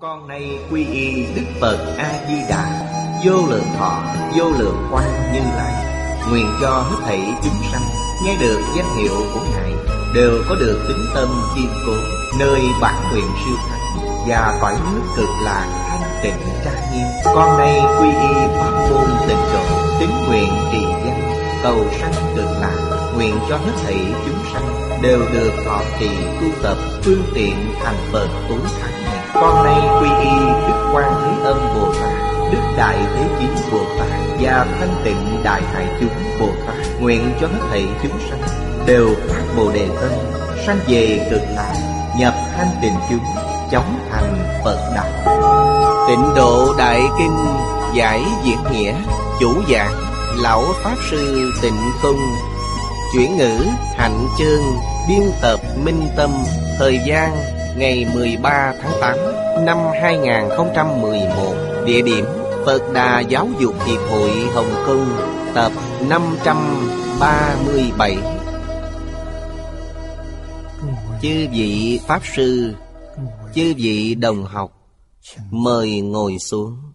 Con nay quy y Đức Phật A Di Đà, vô lượng thọ, vô lượng quang Như Lai, nguyện cho hết thảy chúng sanh nghe được danh hiệu của Ngài đều có được tính tâm kiên cố, nơi bản nguyện siêu thánh và cõi nước cực lạc thanh tịnh trang nghiêm. Con nay quy y pháp môn Tịnh Độ, tín nguyện trì danh, cầu sanh cực lạc, nguyện cho hết thảy chúng sanh đều được thọ trì tu tập phương tiện thành Phật tối thắng. Con nay quy y Đức Quan Thế Âm Bồ Tát, Đức Đại Thế Chí Bồ Tát và Thanh Tịnh Đại Hải Chúng Bồ Tát, nguyện cho hết thảy chúng sanh đều phát Bồ Đề Tâm, sanh về cực lạc, nhập thanh tịnh chúng, chóng thành Phật đạo. Tịnh Độ Đại Kinh Giải Diễn Nghĩa, chủ giảng Lão Pháp Sư Tịnh Không, chuyển ngữ Hạnh Chương, biên tập Minh Tâm, thời gian ngày 13 tháng 8 năm 2011, địa điểm Phật Đà Giáo dục Hiệp hội Hồng Kông, tập 537. Chư vị Pháp Sư, chư vị đồng học, mời ngồi xuống.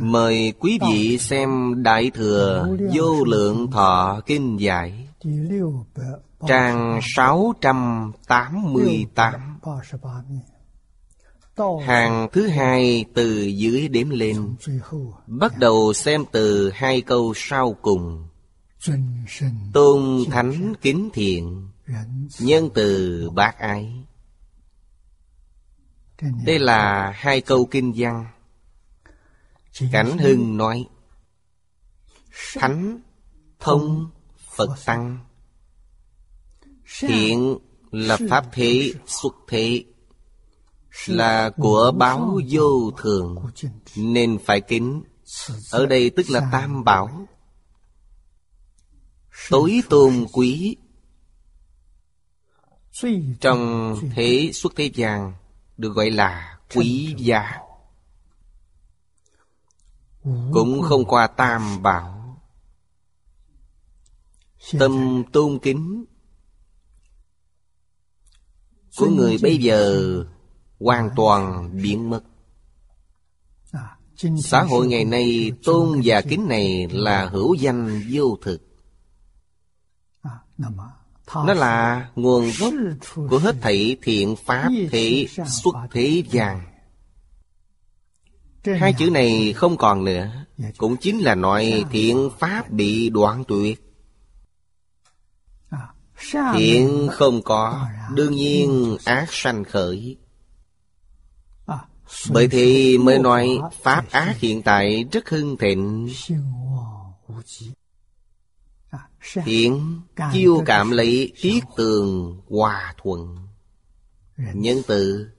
Mời quý vị xem Đại Thừa Vô Lượng Thọ Kinh Giải, trang 688, hàng thứ hai từ dưới đếm lên, bắt đầu xem từ hai câu sau cùng. Tôn thánh kính thiện, nhân từ bác ái. Đây là hai câu kinh văn. Cảnh Hưng nói: thánh thông Phật tăng, thiện là pháp thế xuất thế, là của báo vô thường nên phải kính. Ở đây tức là tam bảo tối tôn quý trong thế xuất thế gian, được gọi là quý giá, cũng không qua tam bảo. Tâm tôn kính của người bây giờ hoàn toàn biến mất. Xã hội ngày nay, tôn và kính này là hữu danh vô thực. Nó là nguồn gốc của hết thảy thiện pháp thể xuất thế gian. Hai chữ này không còn nữa, cũng chính là nói thiện pháp bị đoạn tuyệt. Thiện không có, đương nhiên ác sanh khởi. Bởi thế mới nói pháp ác hiện tại rất hưng thịnh. Thiện chiêu cảm lấy kiết tường hòa thuận, nhân từ.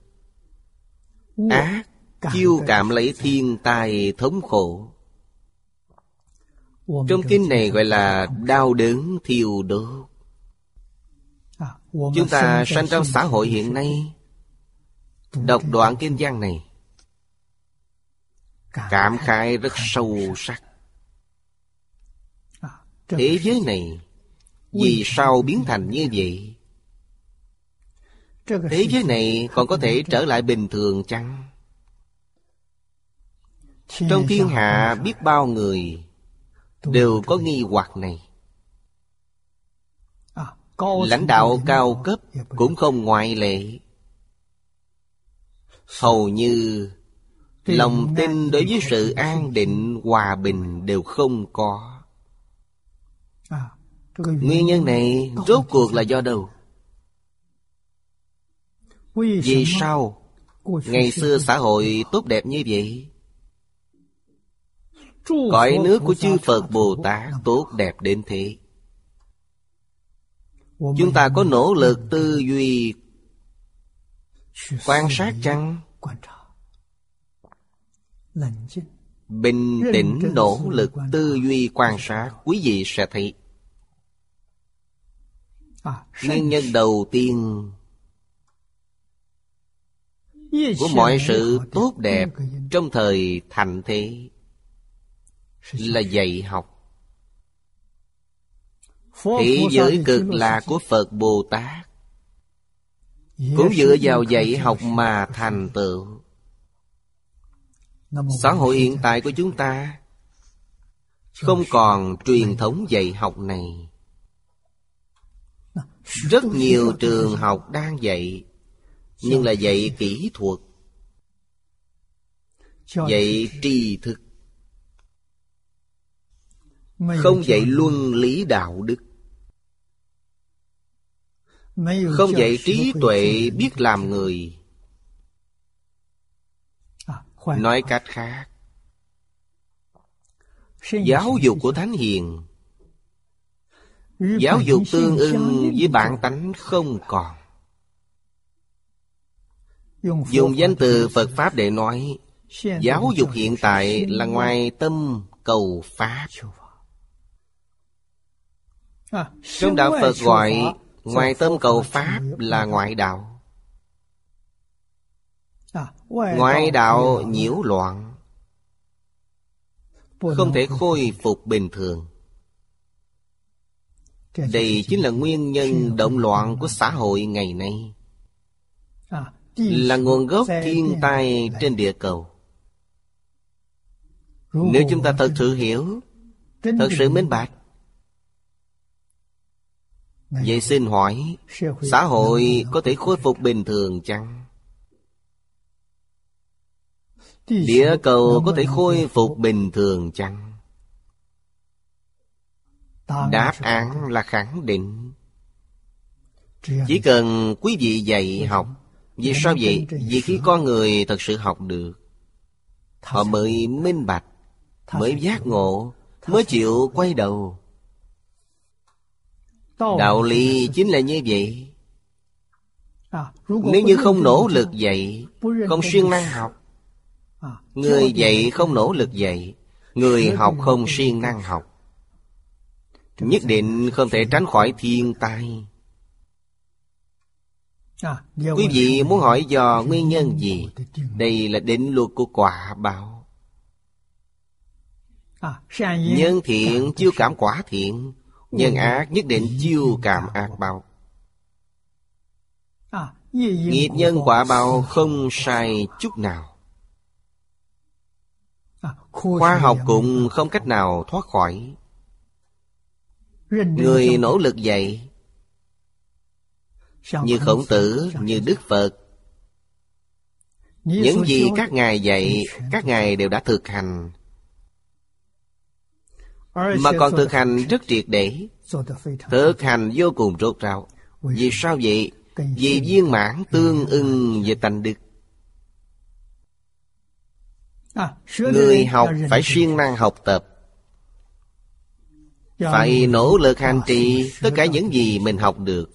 Ác chiêu cảm lấy thiên tai thống khổ. Trong kinh này gọi là đau đớn thiêu đốt. Chúng ta sanh trong xã hội hiện nay, đọc đoạn kinh văn này, cảm khái rất sâu sắc. Thế giới này vì sao biến thành như vậy? Thế giới này còn có thể trở lại bình thường chăng? Trong thiên hạ biết bao người đều có nghi hoặc này. Lãnh đạo cao cấp cũng không ngoại lệ. Hầu như lòng tin đối với sự an định, hòa bình đều không có. Nguyên nhân này rốt cuộc là do đâu? Vì sao ngày xưa xã hội tốt đẹp như vậy? Cõi nước của chư Phật Bồ Tát tốt đẹp đến thế. Chúng ta có nỗ lực tư duy quan sát chăng? Bình tĩnh nỗ lực tư duy quan sát, quý vị sẽ thấy nguyên nhân đầu tiên của mọi sự tốt đẹp trong thời thạnh thế là dạy học. Thế giới cực lạc của Phật Bồ Tát cũng dựa vào dạy học mà thành tựu. Xã hội hiện tại của chúng ta không còn truyền thống dạy học này. Rất nhiều trường học đang dạy, nhưng là dạy kỹ thuật, dạy tri thức, không dạy luân lý đạo đức, không dạy trí tuệ biết làm người. Nói cách khác, giáo dục của Thánh Hiền, giáo dục tương ưng với bản tánh không còn. Dùng danh từ Phật Pháp để nói, giáo dục hiện tại là ngoài tâm cầu Pháp. Trong đạo Phật gọi ngoài tâm cầu Pháp là ngoại đạo. Ngoại đạo nhiễu loạn, không thể khôi phục bình thường. Đây chính là nguyên nhân động loạn của xã hội ngày nay, là nguồn gốc thiên tai trên địa cầu. Nếu chúng ta thật sự hiểu, thật sự minh bạch, vậy xin hỏi, xã hội có thể khôi phục bình thường chăng? Địa cầu có thể khôi phục bình thường chăng? Đáp án là khẳng định. Chỉ cần quý vị dạy học. Vì sao vậy? Vì khi con người thật sự học được, họ mới minh bạch, mới giác ngộ, mới chịu quay đầu. Đạo lý chính là như vậy. Nếu như không nỗ lực dạy, không siêng năng học, người dạy không nỗ lực dạy, người học không siêng năng học, nhất định không thể tránh khỏi thiên tai. Quý vị muốn hỏi do nguyên nhân gì? Đây là định luật của quả báo. Nhân thiện chiêu cảm quả thiện, nhân ác nhất định chiêu cảm ác báo. Nghiệp nhân quả báo không sai chút nào. Khoa học cũng không cách nào thoát khỏi. Người nỗ lực dạy, như Khổng Tử, như Đức Phật, những gì các ngài dạy, các ngài đều đã thực hành, mà còn thực hành rất triệt để, thực hành vô cùng rốt ráo. Vì sao vậy? Vì viên mãn tương ưng về tánh đức. Người học phải siêng năng học tập, phải nỗ lực hành trì tất cả những gì mình học được.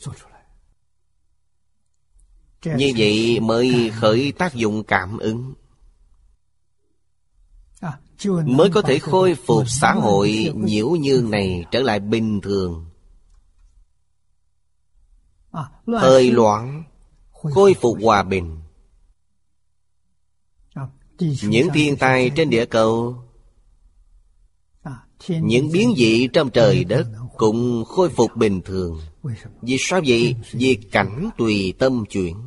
Như vậy mới khởi tác dụng cảm ứng, mới có thể khôi phục xã hội nhiễu nhương này trở lại bình thường. Thời loạn, khôi phục hòa bình. Những thiên tai trên địa cầu, những biến dị trong trời đất cũng khôi phục bình thường. Vì sao vậy? Vì cảnh tùy tâm chuyển.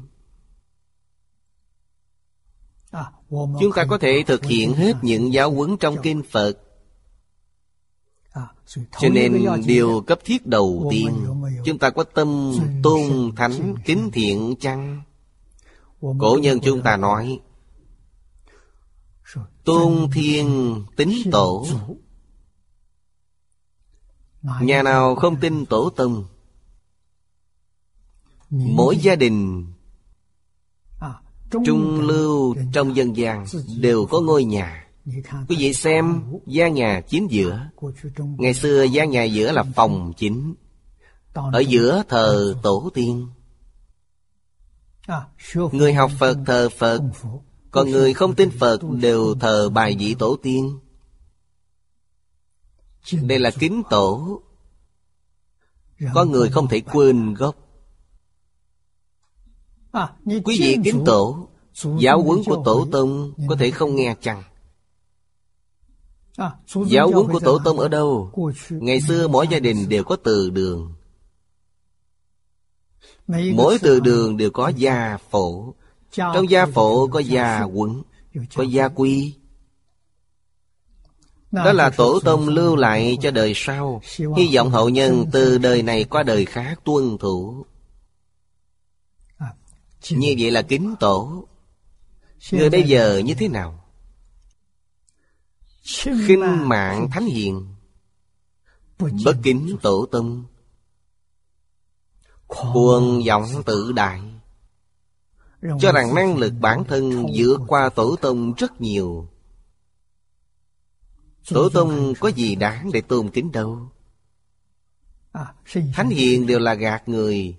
Chúng ta có thể thực hiện hết những giáo huấn trong kinh Phật. Cho nên điều cấp thiết đầu tiên, chúng ta có tâm tôn thánh kính thiện chăng? Cổ nhân chúng ta nói, tôn thiên tín tổ. Nhà nào không tin tổ tông? Mỗi gia đình trung lưu trong dân gian đều có ngôi nhà. Quý vị xem gia nhà chính giữa. Ngày xưa gia nhà giữa là phòng chính, ở giữa thờ tổ tiên. Người học Phật thờ Phật, còn người không tin Phật đều thờ bài vị tổ tiên. Đây là kính tổ. Có người không thể quên gốc. Quý vị kính tổ, giáo huấn của tổ tông có thể không nghe chăng? Giáo huấn của tổ tông ở đâu? Ngày xưa mỗi gia đình đều có từ đường. Mỗi từ đường đều có gia phổ. Trong gia phổ có gia quận, có gia quy. Đó là tổ tông lưu lại cho đời sau. Hy vọng hậu nhân từ đời này qua đời khác tuân thủ. Như vậy là kính tổ. Người bây giờ như thế nào? Khinh mạng thánh hiền, bất kính tổ tông, cuồng vọng tự đại, cho rằng năng lực bản thân vượt qua tổ tông rất nhiều. Tổ tông có gì đáng để tôn kính đâu. Thánh hiền đều là gạt người.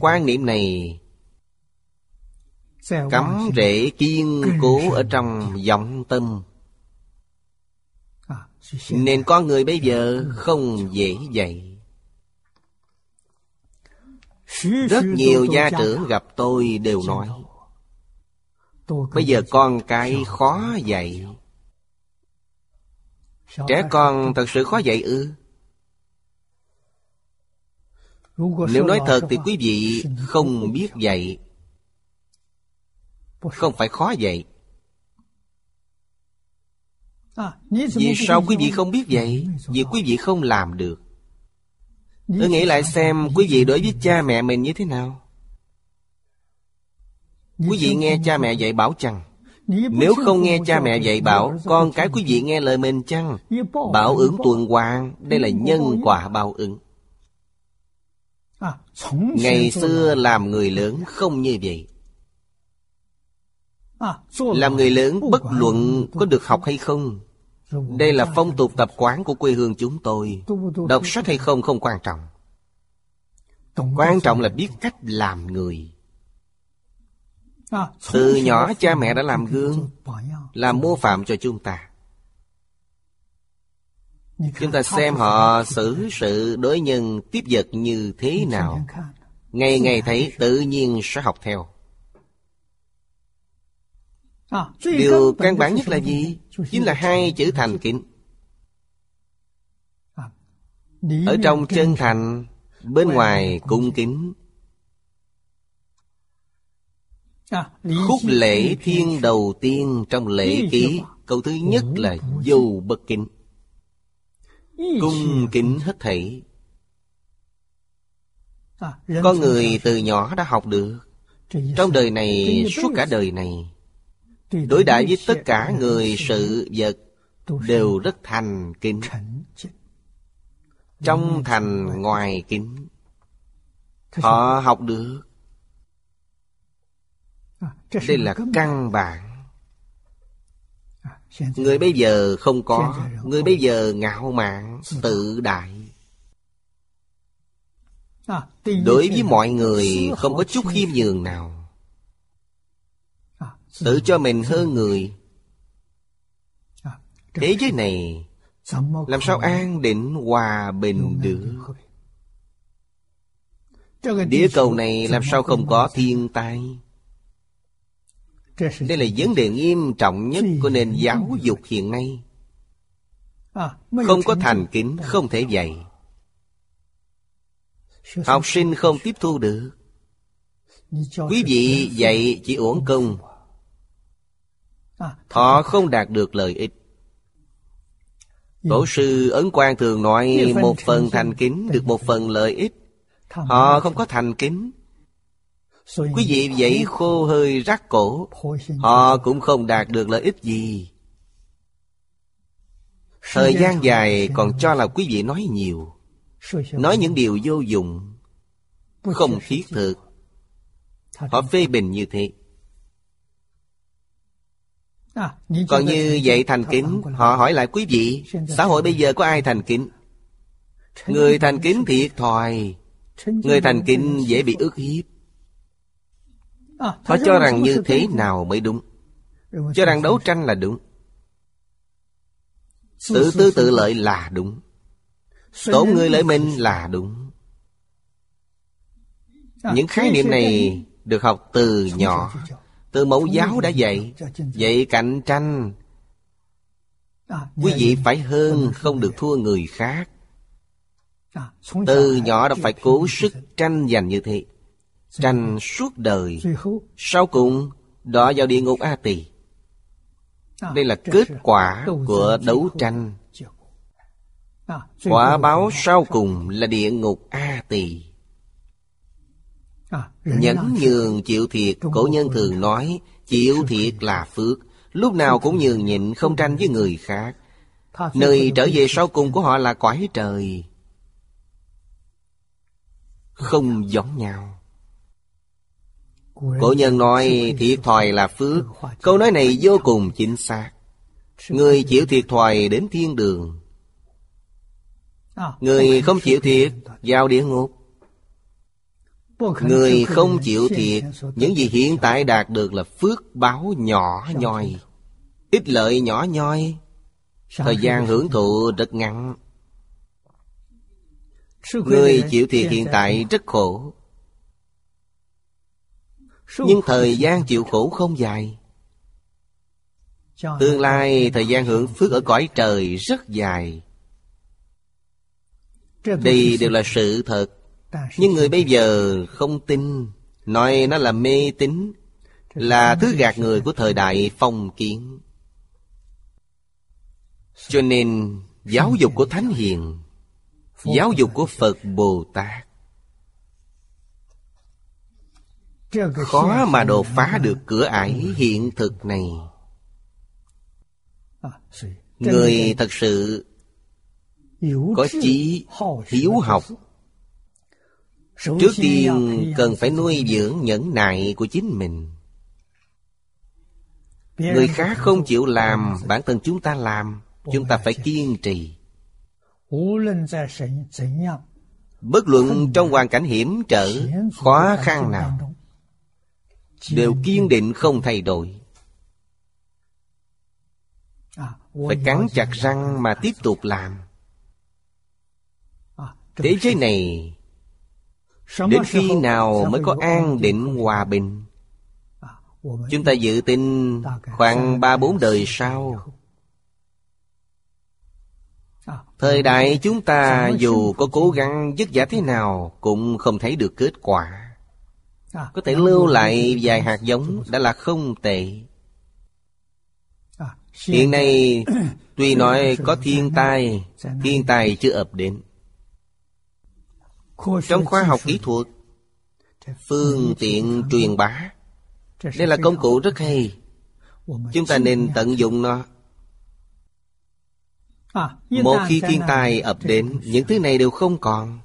Quan niệm này cắm rễ kiên cố ở trong vọng tâm, nên con người bây giờ không dễ dạy. Rất nhiều gia trưởng gặp tôi đều nói, bây giờ con cái khó dạy. Trẻ con thật sự khó dạy ư? Nếu nói thật thì quý vị không biết dạy, không phải khó dạy. Vì sao quý vị không biết vậy? Vì quý vị không làm được. Tôi nghĩ lại xem quý vị đối với cha mẹ mình như thế nào. Quý vị nghe cha mẹ dạy bảo chăng? Nếu không nghe cha mẹ dạy bảo, con cái quý vị nghe lời mình chăng? Báo ứng tuần hoàn, đây là nhân quả báo ứng. Ngày xưa làm người lớn không như vậy. Làm người lớn bất luận có được học hay không, đây là phong tục tập quán của quê hương chúng tôi. Đọc sách hay không không quan trọng, quan trọng là biết cách làm người. Từ nhỏ cha mẹ đã làm gương, làm mô phạm cho chúng ta. Chúng ta xem họ xử sự đối nhân tiếp vật như thế nào, ngày ngày thấy tự nhiên sẽ học theo. Điều căn bản nhất là gì? Chính là hai chữ thành kính. Ở trong chân thành, bên ngoài cung kính. Khúc lễ thiên đầu tiên trong lễ ký, câu thứ nhất là vô bất kính, cung kính hết thảy. Con người từ nhỏ đã học được, trong đời này, suốt cả đời này, đối đãi với tất cả người sự vật đều rất thành kính, trong thành ngoài kính. Họ học được. Đây là căn bản. Người bây giờ không có. Người bây giờ ngạo mạn, tự đại, đối với mọi người không có chút khiêm nhường nào, tự cho mình hơn người. Thế giới này làm sao an định hòa bình được? Địa cầu này làm sao không có thiên tai? Đây là vấn đề nghiêm trọng nhất của nền giáo dục hiện nay. Không có thành kính không thể dạy. Học sinh không tiếp thu được. Quý vị dạy chỉ uổng công, họ không đạt được lợi ích. Tổ sư Ấn Quang thường nói, một phần thành kính được một phần lợi ích. Họ không có thành kính. Quý vị vậy khô hơi rác cổ, họ cũng không đạt được lợi ích gì. Thời gian dài còn cho là quý vị nói nhiều, nói những điều vô dụng, không thiết thực. Họ phê bình như thế. Còn như vậy thành kính, họ hỏi lại quý vị, xã hội bây giờ có ai thành kính? Người thành kính thiệt thòi, người thành kính dễ bị ức hiếp. Họ cho rằng như thế nào mới đúng, cho rằng đấu tranh là đúng, tự tư tự lợi là đúng, tổn người lợi mình là đúng. Những khái niệm này được học từ nhỏ, từ mẫu giáo đã dạy. Dạy cạnh tranh, quý vị phải hơn, không được thua người khác. Từ nhỏ đã phải cố sức tranh giành như thế, tranh suốt đời, sau cùng đọa vào địa ngục A Tỳ. Đây là kết quả của đấu tranh. Quả báo sau cùng là địa ngục A Tỳ. Nhẫn nhường chịu thiệt, cổ nhân thường nói chịu thiệt là phước. Lúc nào cũng nhường nhịn, không tranh với người khác. Nơi trở về sau cùng của họ là cõi trời. Không giống nhau. Cổ nhân nói thiệt thòi là phước. Câu nói này vô cùng chính xác. Người chịu thiệt thòi đến thiên đường, người không chịu thiệt vào địa ngục. Người không chịu thiệt, những gì hiện tại đạt được là phước báo nhỏ nhoi, ích lợi nhỏ nhoi, thời gian hưởng thụ rất ngắn. Người chịu thiệt hiện tại rất khổ, nhưng thời gian chịu khổ không dài. Tương lai thời gian hưởng phước ở cõi trời rất dài. Đây đều là sự thật. Nhưng người bây giờ không tin, nói nó là mê tín, là thứ gạt người của thời đại phong kiến. Cho nên giáo dục của Thánh Hiền, giáo dục của Phật Bồ Tát khó mà đột phá được cửa ải hiện thực này. Người thật sự có chí hiếu học, trước tiên cần phải nuôi dưỡng nhẫn nại của chính mình. Người khác không chịu làm, bản thân chúng ta làm. Chúng ta phải kiên trì. Bất luận trong hoàn cảnh hiểm trở, khó khăn nào, đều kiên định không thay đổi. Phải cắn chặt răng mà tiếp tục làm. Thế giới này đến khi nào mới có an định hòa bình? Chúng ta dự tin khoảng 3-4 đời sau. Thời đại chúng ta dù có cố gắng vất vả thế nào cũng không thấy được kết quả. Có thể lưu lại vài hạt giống đã là không tệ. Hiện nay tuy nói có thiên tai chưa ập đến. Trong khoa học kỹ thuật, phương tiện truyền bá, đây là công cụ rất hay. Chúng ta nên tận dụng nó. Một khi thiên tai ập đến, những thứ này đều không còn.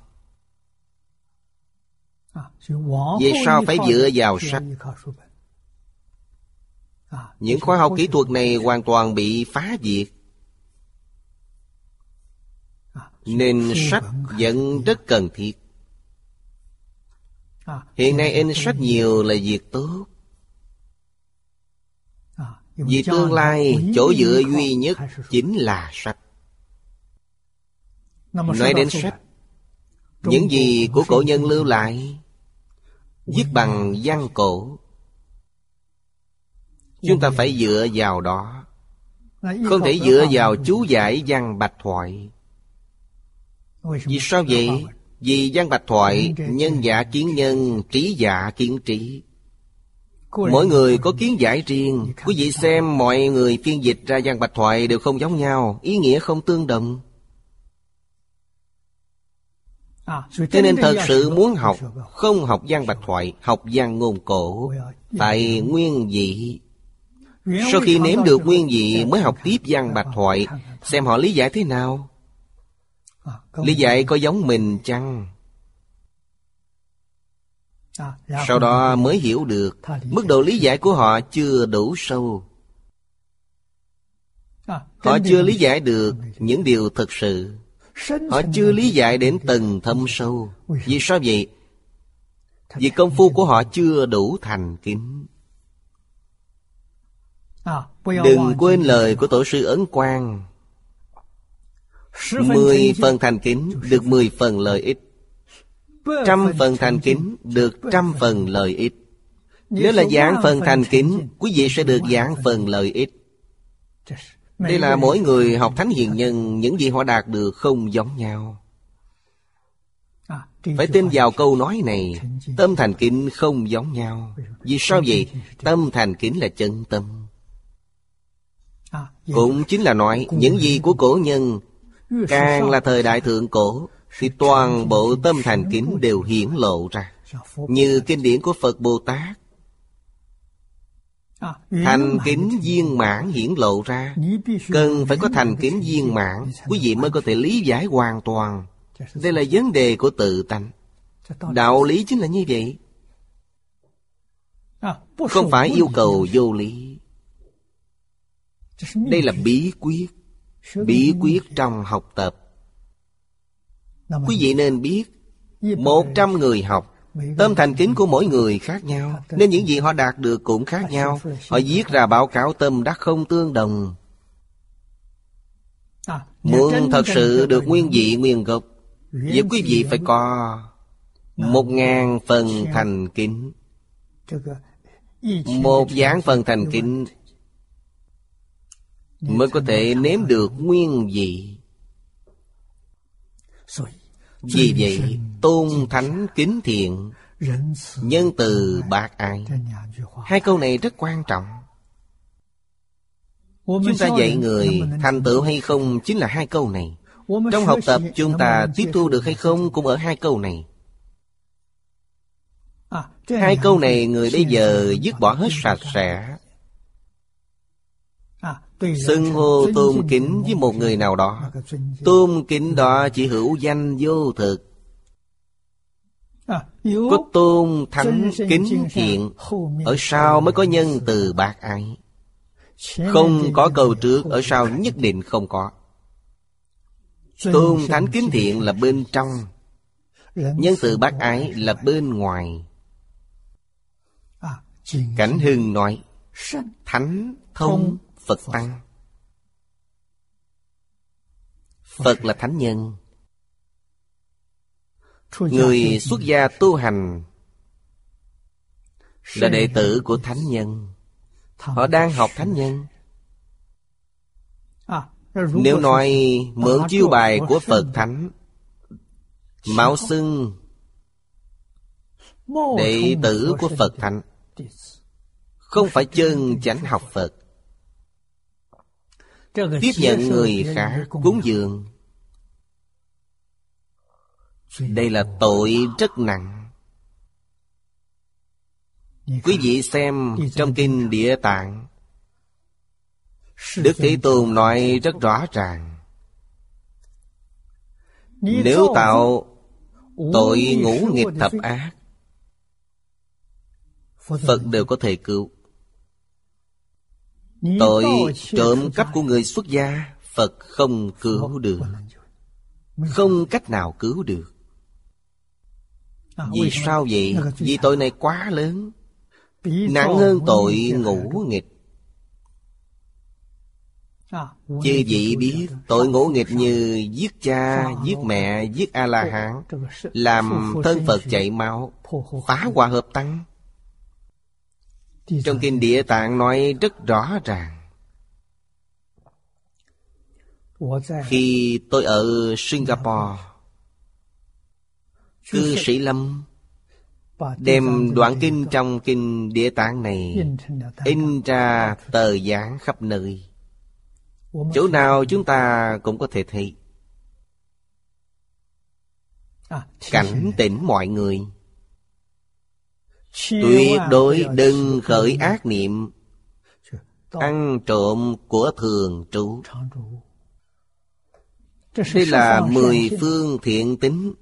Vì sao phải dựa vào sách? Những khoa học kỹ thuật này hoàn toàn bị phá diệt, nên sách vẫn rất cần thiết. Hiện nay in sách nhiều là việc tốt. Vì tương lai chỗ dựa duy nhất chính là sách. Nói đến sách, những gì của cổ nhân lưu lại, viết bằng văn cổ, chúng ta phải dựa vào đó. Không thể dựa vào chú giải văn bạch thoại. Vì sao vậy? Vì văn bạch thoại nhân giả kiến nhân, trí giả kiến trí. Mỗi người có kiến giải riêng. Quý vị xem mọi người phiên dịch ra văn bạch thoại đều không giống nhau, ý nghĩa không tương đồng. Cho nên thật sự muốn học, không học văn bạch thoại, học văn ngôn cổ, tại nguyên vị. Sau khi nếm được nguyên vị mới học tiếp văn bạch thoại, xem họ lý giải thế nào. Lý giải có giống mình chăng? Sau đó mới hiểu được mức độ lý giải của họ chưa đủ sâu. Họ chưa lý giải được những điều thực sự. Họ chưa lý giải đến tầng thâm sâu. Vì sao vậy? Vì công phu của họ chưa đủ thành kính. Đừng quên lời của tổ sư Ấn Quang: 10 phần thành kính được 10 phần lợi ích, 100 phần thành kính được 100 phần lợi ích. Nếu là dạng phần thành kính, quý vị sẽ được dạng phần lợi ích. Đây là mỗi người học Thánh Hiền Nhân, những gì họ đạt được không giống nhau. Phải tin vào câu nói này. Tâm thành kính không giống nhau. Vì sao vậy? Tâm thành kính là chân tâm. Cũng chính là nói những gì của cổ nhân, càng là thời đại thượng cổ, thì toàn bộ tâm thành kính đều hiển lộ ra. Như kinh điển của Phật Bồ Tát, thành kính viên mãn hiển lộ ra. Cần phải có thành kính viên mãn, quý vị mới có thể lý giải hoàn toàn. Đây là vấn đề của tự tánh. Đạo lý chính là như vậy, không phải yêu cầu vô lý. Đây là bí quyết. Bí quyết trong học tập. Quý vị nên biết, 100 người học, tâm thành kính của mỗi người khác nhau, nên những gì họ đạt được cũng khác nhau. Họ viết ra báo cáo tâm đắc không tương đồng. Muốn thật sự được nguyên vị nguyên gốc, vậy quý vị phải có 1.000 phần thành kính. 1 vạn phần thành kính mới có thể nếm được nguyên vị. Vì vậy, tôn thánh kính thiện, nhân từ bác ái, hai câu này rất quan trọng. Chúng ta dạy người thành tựu hay không chính là hai câu này. Trong học tập chúng ta tiếp thu được hay không cũng ở hai câu này. Hai câu này người bây giờ dứt bỏ hết sạch sẽ. Xưng hô tôn kính với một người nào đó, tôn kính đó chỉ hữu danh vô thực. Có tôn thánh kính thiện, ở sau mới có nhân từ bác ái. Không có câu trước, ở sau nhất định không có. Tôn thánh kính thiện là bên trong, nhân từ bác ái là bên ngoài. Cảnh Hưng nói, thánh thông Phật tăng. Phật là thánh nhân. Người xuất gia tu hành là đệ tử của thánh nhân. Họ đang học thánh nhân. Nếu nói mượn chiêu bài của Phật Thánh, mạo xưng đệ tử của Phật Thánh, không phải chân chánh học Phật. Tiếp nhận người khác cúng dường, đây là tội rất nặng. Quý vị xem trong kinh Địa Tạng, Đức Thế Tôn nói rất rõ ràng, nếu tạo tội ngũ nghịch thập ác, Phật đều có thể cứu. Tội trộm cắp của người xuất gia, Phật không cứu được. Không cách nào cứu được. Vì sao vậy? Vì tội này quá lớn, nặng hơn tội ngũ nghịch. Chư vị biết tội ngũ nghịch như giết cha, giết mẹ, giết A-la-hán, làm thân Phật chảy máu, phá hòa hợp tăng. Trong kinh Địa Tạng nói rất rõ ràng. Khi tôi ở Singapore, cư sĩ Lâm đem đoạn kinh trong kinh Địa Tạng này in ra tờ giảng khắp nơi. Chỗ nào chúng ta cũng có thể thấy. Cảnh tỉnh mọi người tuyệt đối đừng khởi ác niệm, ăn trộm của thường trú. Đây là 10 phương thiện tính,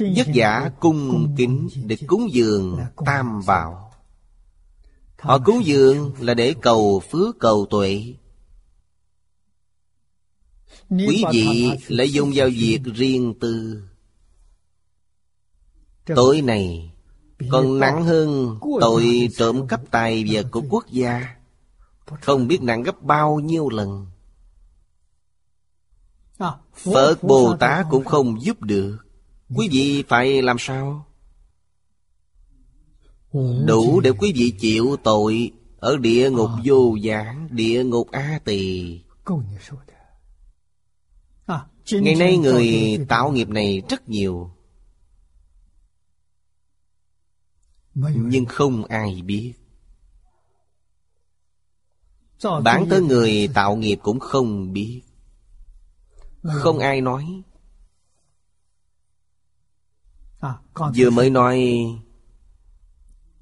vất vả cung kính để cúng dường tam bảo. Họ cúng dường là để cầu phước cầu tuệ. Quý vị lại dùng vào việc riêng tư, tối này còn nặng hơn tội trộm cắp tài vật của quốc gia, không biết nặng gấp bao nhiêu lần. Phật Bồ Tát cũng không giúp được. Quý vị phải làm sao? Đủ để quý vị chịu tội ở địa ngục vô gián, địa ngục A Tỳ. Ngày nay người tạo nghiệp này rất nhiều. nhưng không ai biết. Bản thân người tạo nghiệp cũng không biết, không ai nói. Vừa mới nói,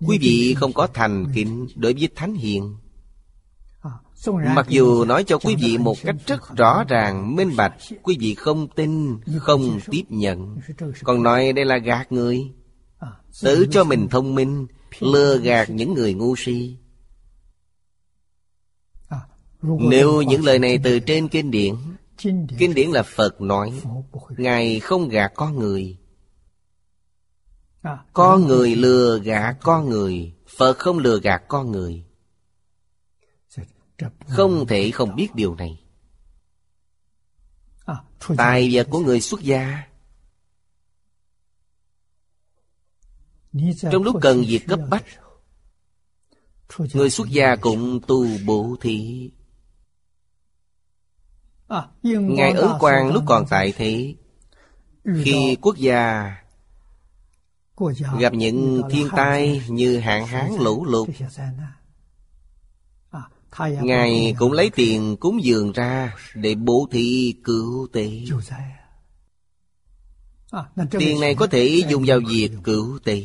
quý vị không có thành kính đối với thánh hiền. Mặc dù nói cho quý vị một cách rất rõ ràng, minh bạch, quý vị không tin, không tiếp nhận, còn nói đây là gạt người, tự cho mình thông minh, lừa gạt những người ngu si. Nếu những lời này từ trên kinh điển là Phật nói, Ngài không gạt con người. Con người lừa gạt con người, Phật không lừa gạt con người. Không thể không biết điều này. Tài vật của người xuất gia, trong lúc cần việc cấp bách, người xuất gia cũng tu bố thí. Ngài Ấn Quang lúc còn tại thế, khi quốc gia gặp những thiên tai như hạn hán lũ lụt, Ngài cũng lấy tiền cúng dường ra để bố thí cứu tế. Tiền này có thể dùng vào việc cứu tế.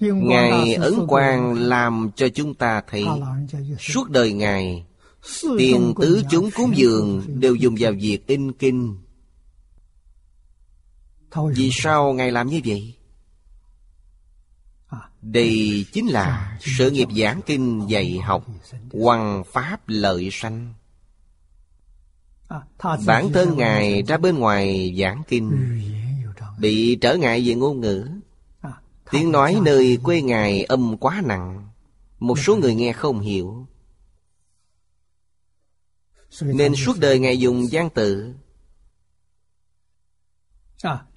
Ngài Ấn Quang làm cho chúng ta thấy suốt đời Ngài, tiền tứ chúng cúng dường đều dùng vào việc in kinh. Vì sao Ngài làm như vậy? Đây chính là sự nghiệp giảng kinh dạy học, hoằng pháp lợi sanh. Bản thân Ngài ra bên ngoài giảng kinh, bị trở ngại về ngôn ngữ. Tiếng nói nơi quê Ngài âm quá nặng, một số người nghe không hiểu, nên suốt đời Ngài dùng văn tự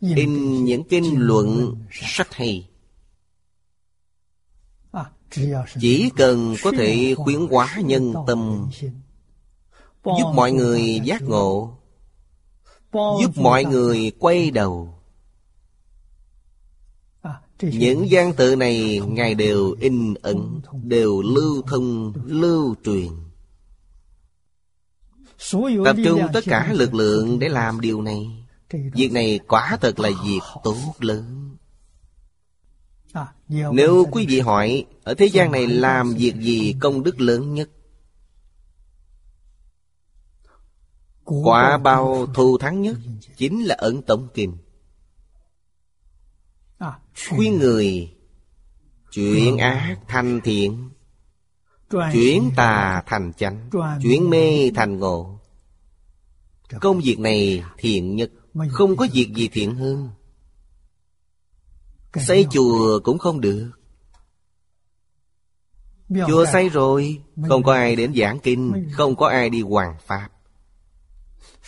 in những kinh luận sách hay. Chỉ cần có thể khuyến hóa nhân tâm, giúp mọi người giác ngộ, giúp mọi người quay đầu, những văn tự này Ngài đều in ấn, đều lưu thông lưu truyền, tập trung tất cả lực lượng để làm điều này. Việc này quả thật là việc tốt lớn. Nếu quý vị hỏi ở thế gian này làm việc gì công đức lớn nhất, quả bao thù thắng nhất chính là ấn tổng kinh. Khuyên người chuyển ác thành thiện, chuyển tà thành chánh, chuyển mê thành ngộ. Công việc này thiện nhất, không có việc gì thiện hơn. Xây chùa cũng không được, chùa xây rồi không có ai đến giảng kinh, không có ai đi hoằng pháp.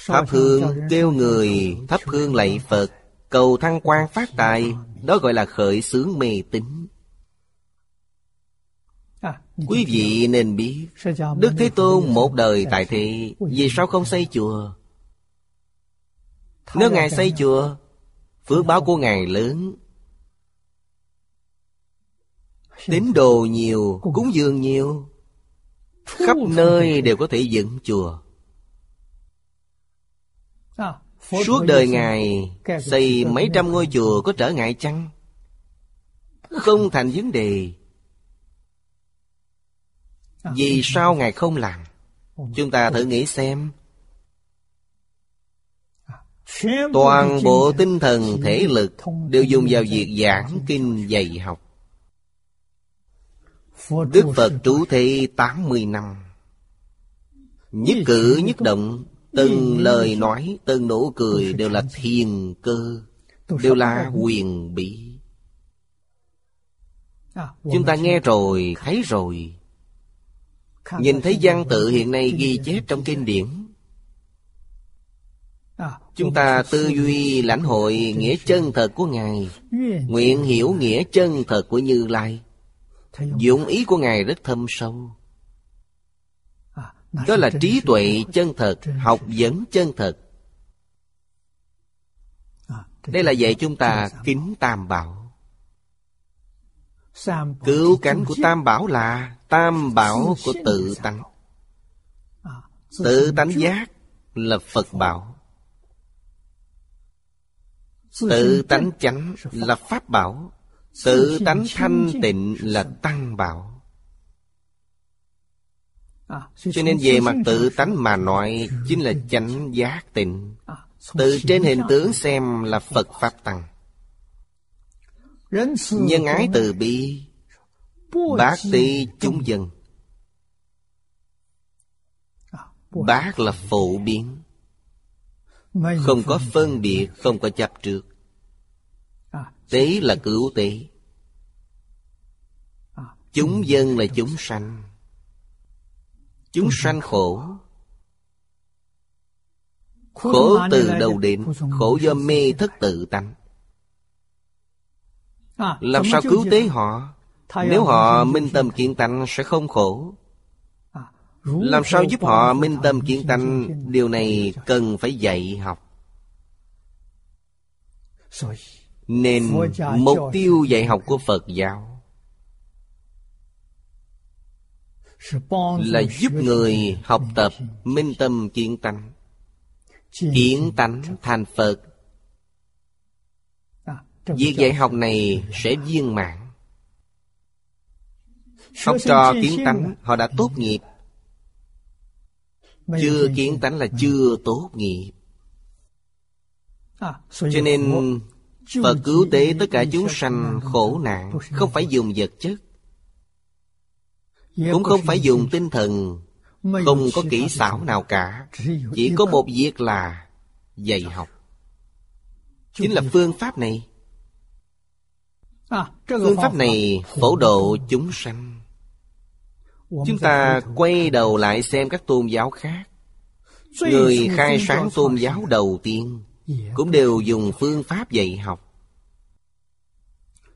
Thắp hương kêu người thắp hương lạy Phật, cầu thăng quan phát tài, đó gọi là khởi xướng mê tín. Quý vị nên biết, Đức Thế Tôn một đời tại thế, vì sao không xây chùa? Nếu Ngài xây chùa, phước báo của Ngài lớn, tín đồ nhiều, cúng dường nhiều, khắp nơi đều có thể dựng chùa. Suốt đời Ngài xây mấy trăm ngôi chùa có trở ngại chăng? Không thành vấn đề. Vì sao Ngài không làm? Chúng ta thử nghĩ xem. Toàn bộ tinh thần thể lực đều dùng vào việc giảng kinh dạy học. Đức Phật trú thế 80 năm, nhất cử nhất động, từng lời nói, từng nụ cười đều là thiền cơ, đều là huyền bí. Chúng ta nghe rồi, thấy rồi, nhìn thấy văn tự hiện nay ghi chép trong kinh điển, chúng ta tư duy lãnh hội nghĩa chân thật của Ngài, nguyện hiểu nghĩa chân thật của Như Lai. Dụng ý của Ngài rất thâm sâu, đó là trí tuệ chân thật, học vấn chân thật. Đây là dạy chúng ta kính Tam Bảo. Cứu cánh của tam bảo là tam bảo của tự tánh. Tự tánh giác là Phật bảo, tự tánh chánh là Pháp bảo, tự tánh thanh tịnh là Tăng bảo. Cho nên về mặt tự tánh mà nói chính là chánh giác tịnh. Từ trên hình tướng xem là Phật Pháp Tăng. Nhân ái từ bi, bác ti chúng dân. Bác là phổ biến, không có phân biệt, không có chấp trước. Tế là cứu tế. Chúng dân là chúng sanh. Chúng sanh khổ. Khổ từ đầu đến, khổ do mê thất tự tánh. Làm sao cứu tế họ? Nếu họ minh tâm kiến tánh sẽ không khổ. Làm sao giúp họ minh tâm kiến tánh? Điều này cần phải dạy học. Nên mục tiêu dạy học của Phật giáo là giúp người học tập minh tâm kiến tánh, kiến tánh thành Phật. Việc dạy học này sẽ viên mãn. Học trò kiến tánh họ đã tốt nghiệp. Chưa kiến tánh là chưa tốt nghiệp. Cho nên Phật cứu tế tất cả chúng sanh khổ nạn. Không phải dùng vật chất, cũng không phải dùng tinh thần, không có kỹ xảo nào cả. Chỉ có một việc là dạy học. Chính là phương pháp này. Phương pháp này phổ độ chúng sanh. Chúng ta quay đầu lại xem các tôn giáo khác. Người khai sáng tôn giáo đầu tiên cũng đều dùng phương pháp dạy học.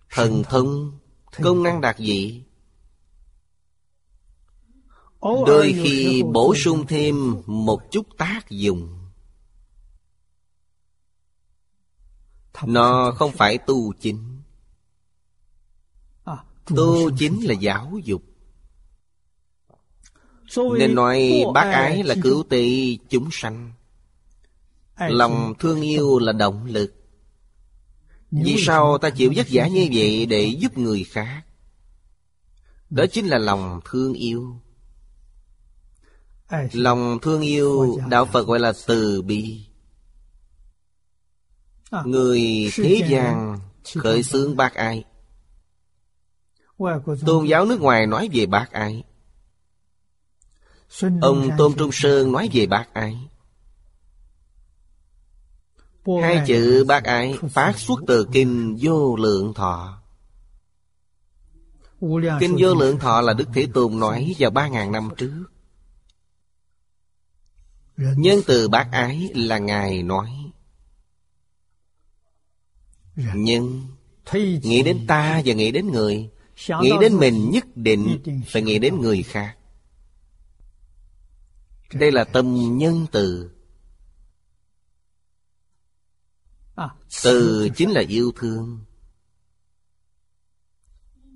Thần thông, công năng đặc dị. Đôi khi bổ sung thêm một chút tác dụng. Nó không phải tu chính. Tu chính là giáo dục. Nên nói bác ái là cứu tế chúng sanh. Lòng thương yêu là động lực. Vì sao ta chịu vất vả như vậy để giúp người khác? Đó chính là lòng thương yêu. Lòng thương yêu đạo Phật gọi là từ bi. Người thế gian khởi xướng bác ái. Tôn giáo nước ngoài nói về bác ái. Ông Tôn Trung Sơn nói về bác ái. Hai chữ bác ái phát xuất từ Kinh Vô Lượng Thọ. Kinh Vô Lượng Thọ là Đức Thế Tôn nói vào 3.000 năm trước. Nhân từ bác ái là Ngài nói. Nhưng nghĩ đến ta và nghĩ đến người. Nghĩ đến mình nhất định phải nghĩ đến người khác. Đây là tâm nhân từ. Từ chính là yêu thương.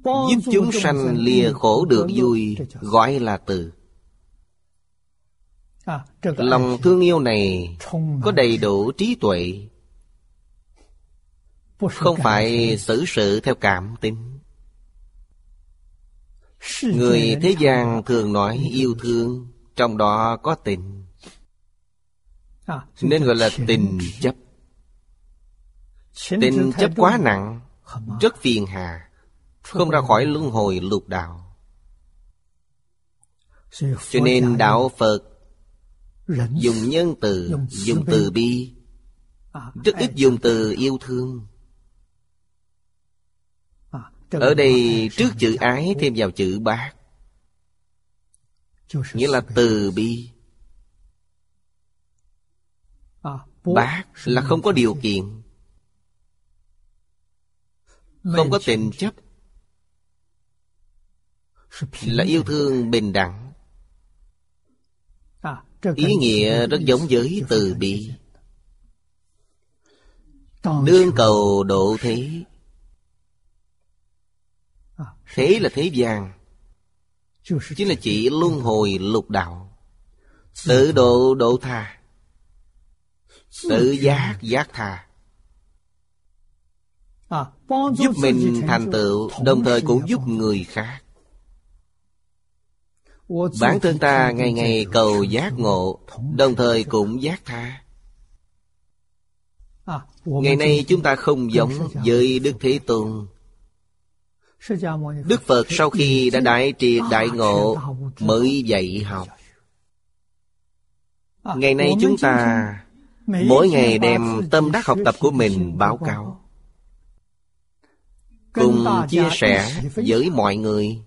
Giúp chúng sanh lìa khổ được vui, gọi là từ. Lòng thương yêu này có đầy đủ trí tuệ. Không phải xử sự theo cảm tính. Người thế gian thường nói yêu thương, trong đó có tình, nên gọi là tình chấp. Tình chấp quá nặng, rất phiền hà, không ra khỏi luân hồi lục đạo. Cho nên đạo Phật dùng nhân từ, dùng từ bi, rất ít dùng từ yêu thương. Ở đây trước chữ ái thêm vào chữ bác, nghĩa là từ bi. Bác là không có điều kiện, không có tình chấp, là yêu thương bình đẳng. Ý nghĩa rất giống với từ bi. Đương cầu độ thế, Thế là thế gian, chính là chỉ luân hồi lục đạo. Tự độ độ tha, tự giác giác tha, giúp mình thành tựu, đồng thời cũng giúp người khác. Bản thân ta ngày ngày cầu giác ngộ, đồng thời cũng giác tha. Ngày nay chúng ta không giống với Đức Thế Tôn. Đức Phật sau khi đã đại triệt đại ngộ mới dạy học. Ngày nay chúng ta mỗi ngày đem tâm đắc học tập của mình báo cáo, cùng chia sẻ với mọi người.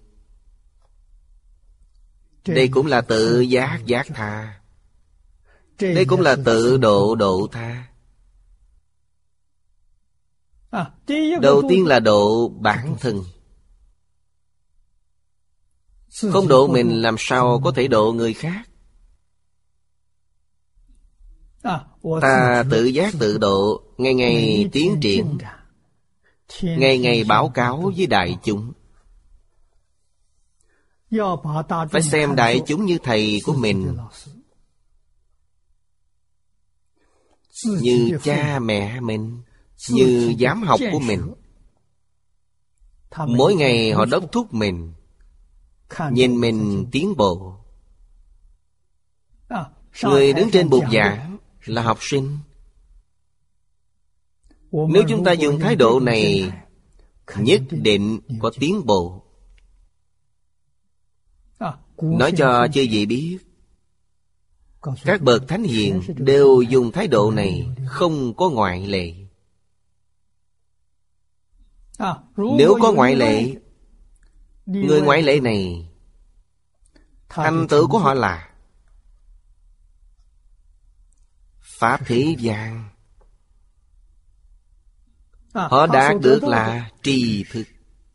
Đây cũng là tự giác giác tha, đây cũng là tự độ độ tha. Đầu tiên là độ bản thân. Không độ mình làm sao có thể độ người khác? Ta tự giác tự độ, ngày ngày tiến triển, ngày ngày báo cáo với đại chúng. Phải xem đại chúng như thầy của mình, như cha mẹ mình, như giám học của mình. Mỗi ngày họ đốc thúc mình, nhìn mình tiến bộ. Người đứng trên bục giảng là học sinh. Nếu chúng ta dùng thái độ này, nhất định có tiến bộ. Nói cho chư vị biết, các bậc thánh hiền đều dùng thái độ này, không có ngoại lệ. Nếu có ngoại lệ, người ngoại lệ này, thành tựu của họ là pháp thế gian. Họ đạt được là tri thức,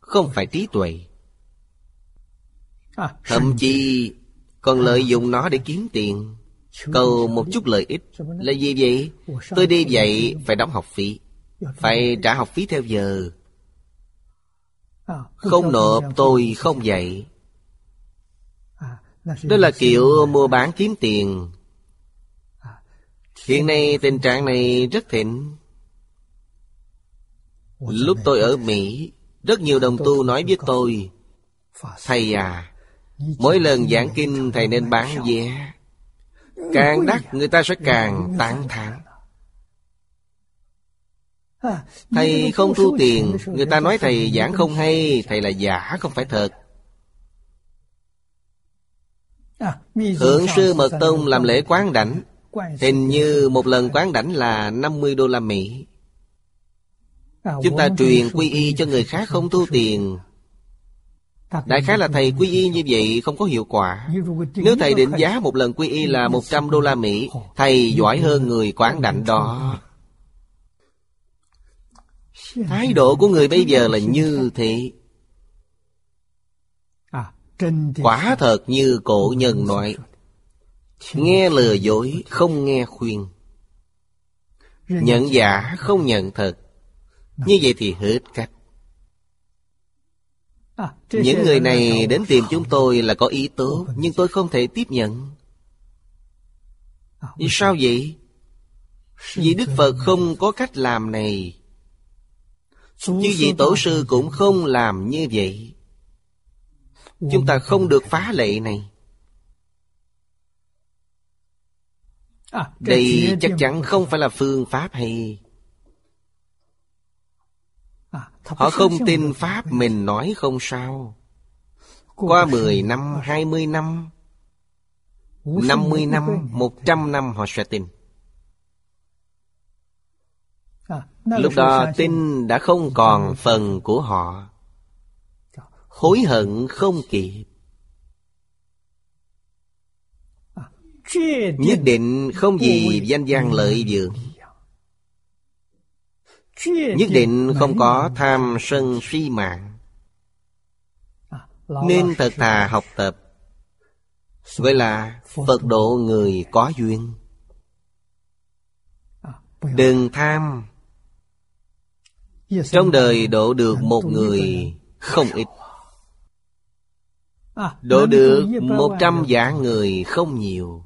không phải trí tuệ. Thậm chí còn lợi dụng nó để kiếm tiền, cầu một chút lợi ích. Là gì vậy? Tôi đi dạy phải đóng học phí, phải trả học phí theo giờ. Không nộp tôi không dạy. Đó là kiểu mua bán kiếm tiền. Hiện nay tình trạng này rất thịnh. Lúc tôi ở Mỹ, rất nhiều đồng tu nói với tôi: "Thầy à, mỗi lần giảng kinh thầy nên bán vé, càng đắt người ta sẽ càng tán thán. Thầy không thu tiền, người ta nói thầy giảng không hay, thầy là giả không phải thật." Thượng sư Mật Tông làm lễ quán đảnh, hình như một lần quán đảnh là $50. Chúng ta truyền quy y cho người khác không thu tiền, đại khái là thầy quy y như vậy không có hiệu quả. Nếu thầy định giá một lần quy y là $100, thầy giỏi hơn người quán đảnh đó. Thái độ của người bây giờ là như thế. Quả thật như cổ nhân nói: nghe lừa dối, không nghe khuyên, nhận giả không nhận thật. Như vậy thì hết cách. Những người này đến tìm chúng tôi là có ý tốt, nhưng tôi không thể tiếp nhận. Vì sao vậy? Vì Đức Phật không có cách làm này, như vậy tổ sư cũng không làm như vậy. Chúng ta không được phá lệ này. Đây chắc chắn không phải là phương pháp hay. Họ không tin pháp mình nói không sao. Qua 10 năm, 20 năm, 50 năm, 100 năm họ sẽ tin. Lúc đó tin đã không còn phần của họ, hối hận không kịp. Nhất định không gì danh gian lợi dưỡng, nhất định không có tham sân si mạng. Nên thật thà học tập, vậy là Phật độ người có duyên. Đừng tham. Trong đời độ được một người không ít, Độ được 100 vạn người không nhiều.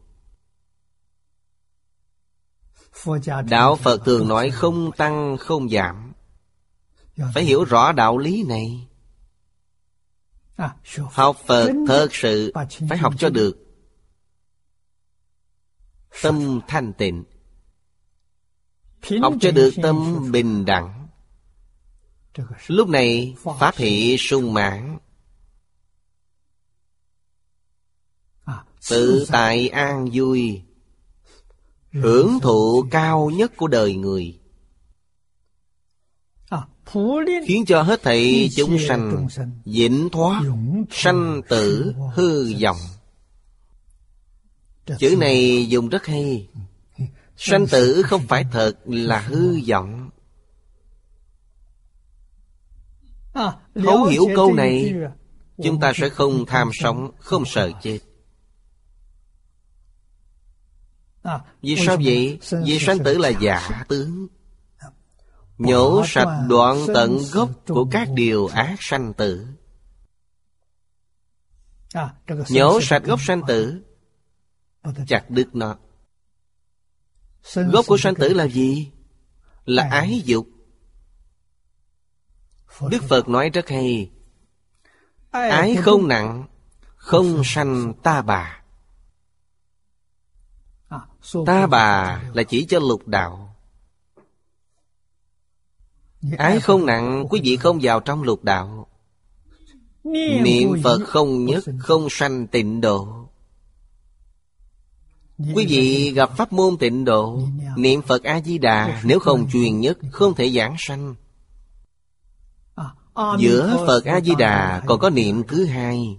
Đạo Phật thường nói không tăng không giảm. Phải hiểu rõ đạo lý này. Học Phật thật sự phải học cho được tâm thanh tịnh, học cho được tâm bình đẳng. Lúc này Pháp hỷ sung mãn, tự tại an vui, hưởng thụ cao nhất của đời người, khiến cho hết thảy chúng sanh vĩnh thoát sanh tử hư vọng. Chữ này dùng rất hay. Sanh tử không phải thật, là hư vọng. Thấu hiểu câu này, chúng ta sẽ không tham sống, không sợ chết. Vì sao vậy? Vì sanh tử là giả tướng, nhổ sạch đoạn tận gốc của các điều ác sanh tử. Nhổ sạch gốc sanh tử, chặt đứt nó. Gốc của sanh tử là gì? Là ái dục. Đức Phật nói rất hay: ái không nặng, không sanh ta bà. Ta bà là chỉ cho lục đạo. Ái không nặng, quý vị không vào trong lục đạo. Niệm Phật không nhất, không sanh tịnh độ. Quý vị gặp pháp môn tịnh độ, niệm Phật A-di-đà, nếu không truyền nhất, không thể giảng sanh. Giữa Phật A-di-đà còn có niệm thứ hai,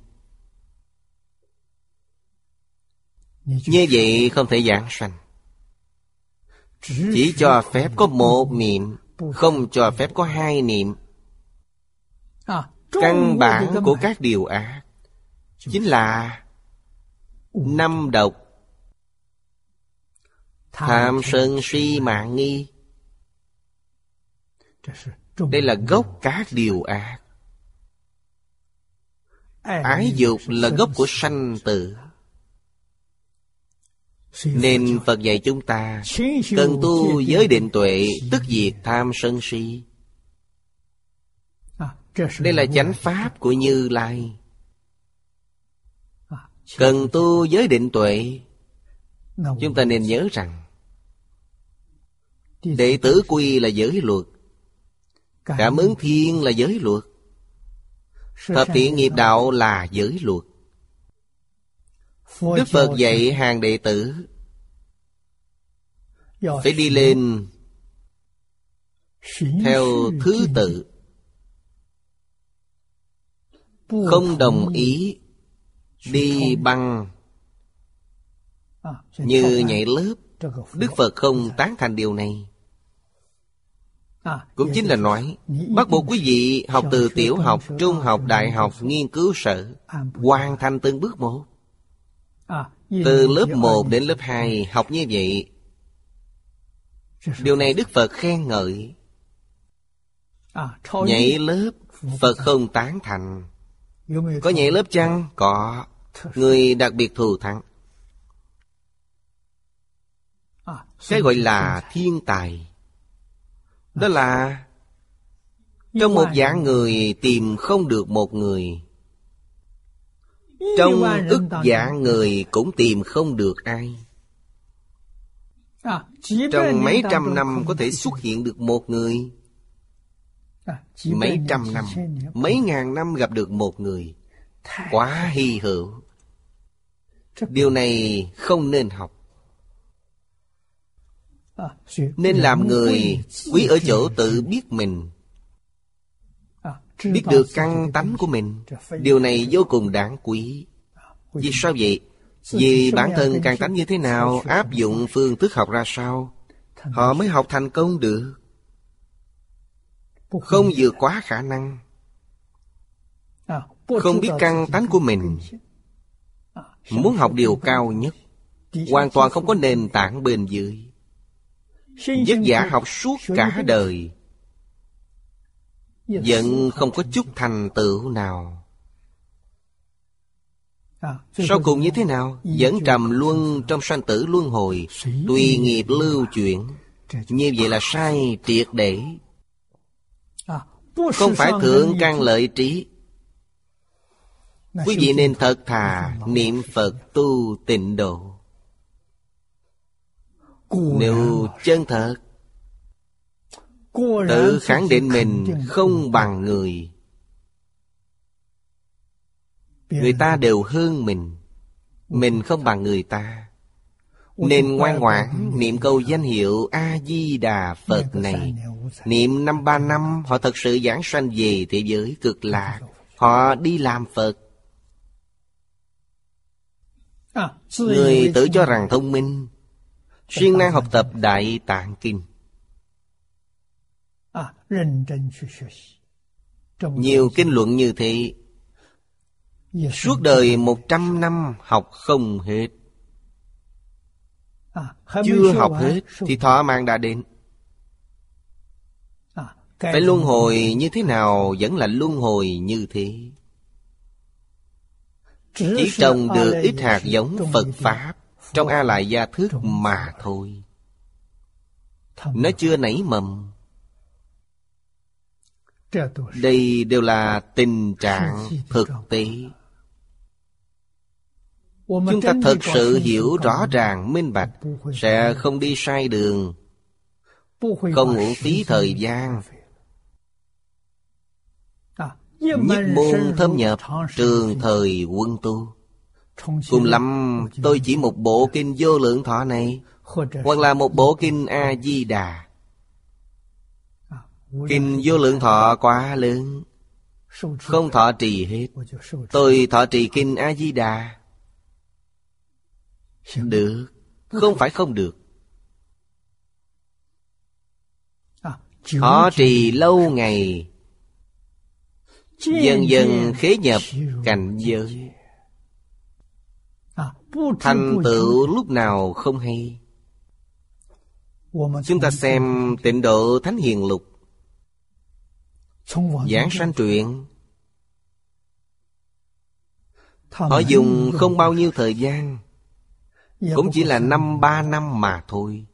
như vậy không thể giảng sanh. Chỉ cho phép có một niệm, không cho phép có hai niệm. Căn bản của các điều ác chính là 5 độc: tham sân si mạng nghi. Đây là gốc các điều ác. Ái dục là gốc của sanh tử. Nên Phật dạy chúng ta cần tu giới định tuệ, tức diệt tham sân si. Đây là chánh pháp của Như Lai. Cần tu giới định tuệ, chúng ta nên nhớ rằng đệ tử quy là giới luật, cảm ứng thiên là giới luật, thập thiện nghiệp đạo là giới luật. Đức Phật dạy hàng đệ tử phải đi lên theo thứ tự, không đồng ý đi băng như nhảy lớp. Đức Phật không tán thành điều này. Cũng chính là nói bắt buộc quý vị học từ tiểu học, trung học, đại học, nghiên cứu sở, hoàn thành từng bước một. Từ lớp 1 đến lớp 2 học như vậy. Điều này Đức Phật khen ngợi. Nhảy lớp Phật không tán thành. Có nhảy lớp chăng? Có. Người đặc biệt thù thắng, cái gọi là thiên tài. Đó là trong một vạn người tìm không được một người, trong ức vạn người cũng tìm không được ai. Trong mấy trăm năm có thể xuất hiện được một người. Mấy trăm năm, mấy ngàn năm gặp được một người, quá hy hữu. Điều này không nên học. Nên làm người quý ở chỗ tự biết mình, biết được căn tánh của mình. Điều này vô cùng đáng quý. Vì sao vậy? Vì bản thân căn tánh như thế nào, áp dụng phương thức học ra sao, họ mới học thành công được, không vượt quá khả năng. Không biết căn tánh của mình, muốn học điều cao nhất, hoàn toàn không có nền tảng bền dưới. Vất vả học suốt cả đời, vẫn không có chút thành tựu nào. Sau cùng như thế nào? Vẫn trầm luân trong sanh tử luân hồi, tùy nghiệp lưu chuyển. Như vậy là sai triệt để. Không phải thượng căn lợi trí. Quý vị nên thật thà niệm Phật tu tịnh độ. Nếu chân thật, tự khẳng định mình không bằng người. Người ta đều hơn mình, mình không bằng người ta. Nên ngoan ngoãn niệm câu danh hiệu A Di Đà Phật này. Niệm 535 họ thật sự giảng sanh về thế giới cực lạc. Họ đi làm Phật. Người tự cho rằng thông minh, siêng năng học tập Đại Tạng Kinh, nhiều kinh luận như thế, suốt đời 100 năm học không hết. Chưa học hết thì thọ mạng đã đến. Phải luân hồi như thế nào? Vẫn là luân hồi như thế. Chỉ trồng được ít hạt giống Phật Pháp trong A Lại Gia Thức mà thôi. Nó chưa nảy mầm. Đây đều là tình trạng thực tế. Chúng ta thật sự hiểu rõ ràng, minh bạch, sẽ không đi sai đường, không uổng phí thời gian. Nhất môn thâm nhập, trường thời quân tu. Cùng lắm tôi chỉ một bộ kinh Vô Lượng Thọ này, hoặc là một bộ kinh A Di Đà. Kinh Vô Lượng Thọ quá lớn, không thọ trì hết. Tôi thọ trì kinh A Di Đà. Được, không phải không được. Thọ trì lâu ngày, dần dần khế nhập cảnh giới, thành tựu lúc nào không hay. Chúng ta xem Tịnh Độ Thánh Hiền Lục, Giảng Sanh Truyện, họ dùng không bao nhiêu thời gian, cũng chỉ là 5-3 năm mà thôi.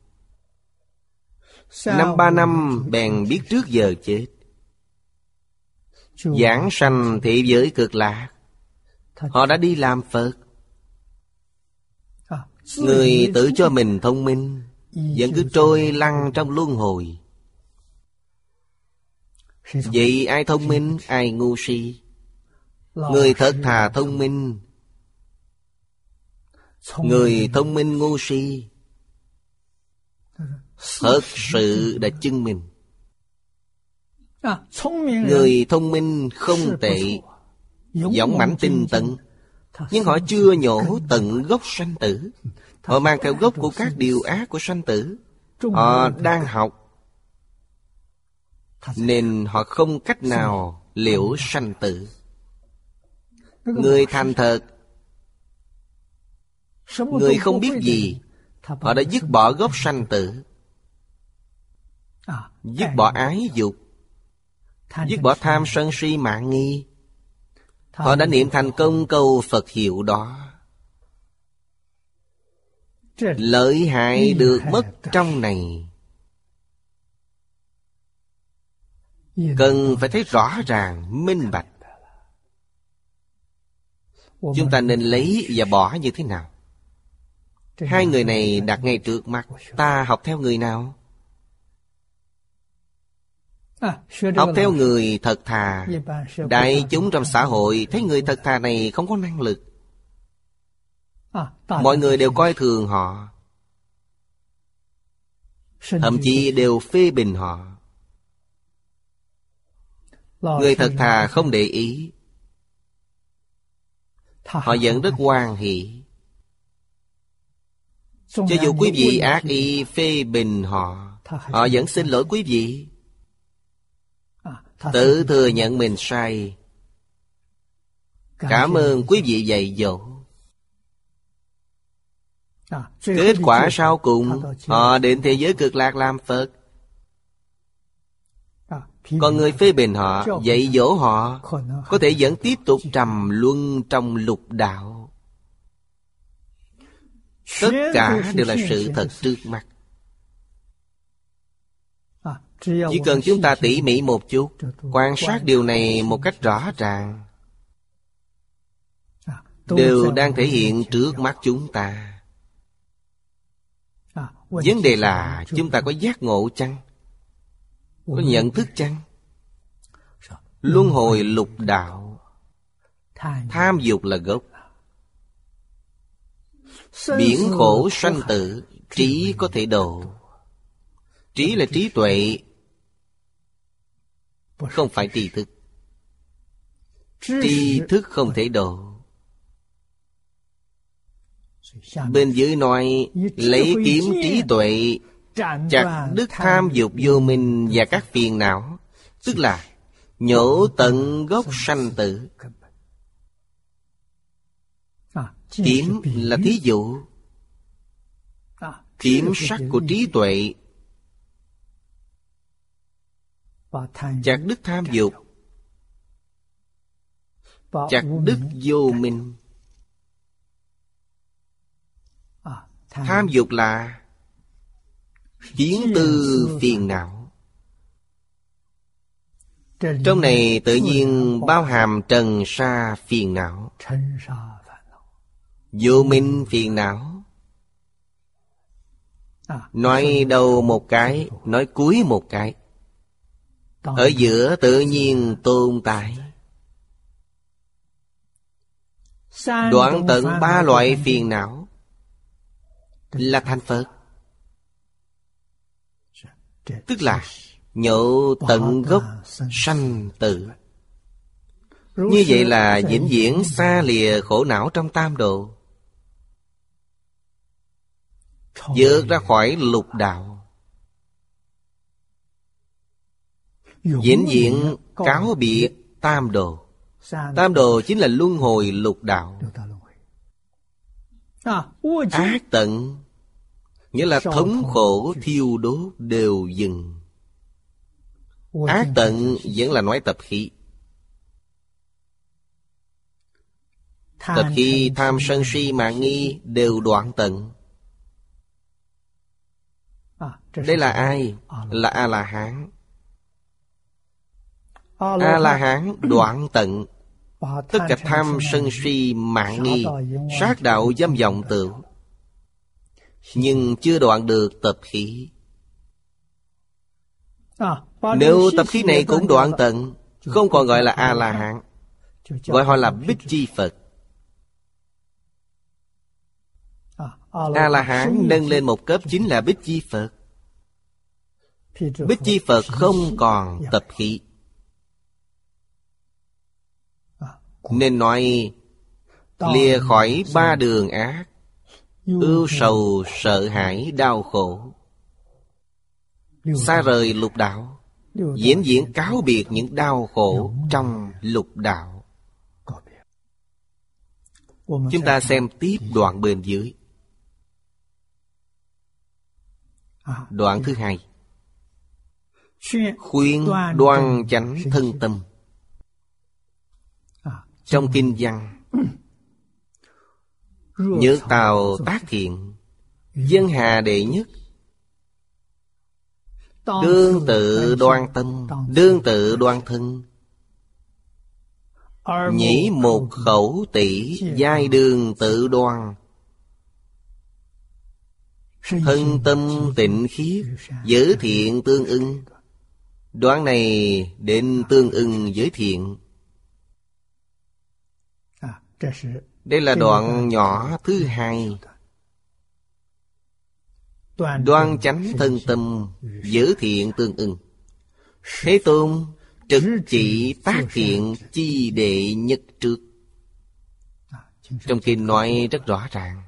5-3 năm bèn biết trước giờ chết, giảng sanh thế giới cực lạc. Họ đã đi làm Phật. Người tự cho mình thông minh, vẫn cứ trôi lăn trong luân hồi. Vậy ai thông minh, ai ngu si? Người thật thà thông minh, người thông minh ngu si, thật sự đã chứng minh. Người thông minh không tệ, dũng mãnh tinh tấn, nhưng họ chưa nhổ tận gốc sanh tử. Họ mang theo gốc của các điều ác của sanh tử. Họ đang học, nên họ không cách nào liễu sanh tử. Người thành thật, người không biết gì, họ đã dứt bỏ gốc sanh tử, dứt bỏ ái dục, dứt bỏ tham sân si mạn nghi. Họ đã niệm thành công câu Phật hiệu đó. Lợi hại được mất trong này, cần phải thấy rõ ràng, minh bạch. Chúng ta nên lấy và bỏ như thế nào? Hai người này đặt ngay trước mặt, ta học theo người nào? Học theo người thật thà. Đại chúng trong xã hội thấy người thật thà này không có năng lực, mọi người đều coi thường họ, thậm chí đều phê bình họ. Người thật thà không để ý, họ vẫn rất hoan hỷ. Cho dù quý vị ác ý phê bình họ, họ vẫn xin lỗi quý vị, tự thừa nhận mình sai. Cảm ơn quý vị dạy dỗ. Kết quả sau cùng, họ đến thế giới cực lạc làm Phật. Còn người phê bình họ, dạy dỗ họ, có thể vẫn tiếp tục trầm luân trong lục đạo. Tất cả đều là sự thật trước mắt. Chỉ cần chúng ta tỉ mỉ một chút, quan sát điều này một cách rõ ràng, đều đang thể hiện trước mắt chúng ta. Vấn đề là chúng ta có giác ngộ chăng? Có nhận thức chăng? Luân hồi lục đạo, tham dục là gốc, biển khổ sanh tử, trí có thể độ. Trí là trí tuệ, không phải tri thức. Tri thức không thể độ. Bên dưới nói lấy kiếm trí tuệ chặt đứt tham dục vô minh và các phiền não, tức là nhổ tận gốc sanh tử. Kiếm là thí dụ, kiếm sắc của trí tuệ chặt đứt tham dục, chặt đứt vô minh. Tham dục là kiến tư phiền não. Trong này tự nhiên bao hàm trần sa phiền não, vô minh phiền não. Nói đầu một cái, nói cuối một cái, ở giữa tự nhiên tồn tại. Đoạn tận ba loại phiền não là thành Phật, tức là nhổ tận gốc sanh tử. Như vậy là vĩnh viễn xa lìa khổ não trong tam độ, vượt ra khỏi lục đạo, vĩnh viễn cáo biệt tam độ. Tam độ chính là luân hồi lục đạo. Ác tận nghĩa là thống khổ thiêu đốt đều dừng. Ác tận vẫn là nói tập khí. Tập khí tham sân si mạng nghi đều đoạn tận. Đây là ai? Là A-la-hán. A-la-hán đoạn tận tất cả tham sân si mạng nghi, sát đạo dâm vọng tưởng, nhưng chưa đoạn được tập khí. Nếu tập khí này cũng đoạn tận, không còn gọi là A-la-hán, gọi họ là Bích Chi Phật. A-la-hán nâng lên một cấp chính là Bích Chi Phật. Bích Chi Phật không còn tập khí. Nên nói lìa khỏi ba đường ác, ưu sầu sợ hãi đau khổ, xa rời lục đạo, diễn diễn cáo biệt những đau khổ trong lục đạo. Chúng ta xem tiếp đoạn bên dưới. Đoạn thứ hai, khuyên đoan chánh thân tâm. Trong kinh văn, nhược tào tác thiện, dân hà đệ nhất, đương tự đoan tâm, đương tự đoan thân, nhĩ một khẩu tỷ, giai đường tự đoan, thân tâm tịnh khiết, giữ thiện tương ưng. Đoạn này định tương ưng với thiện. Đây là đoạn nhỏ thứ hai. Đoan chánh thân tâm, giữ thiện tương ưng. Thế Tôn trực chỉ tác thiện chi đệ nhất trước. Trong kinh nói rất rõ ràng,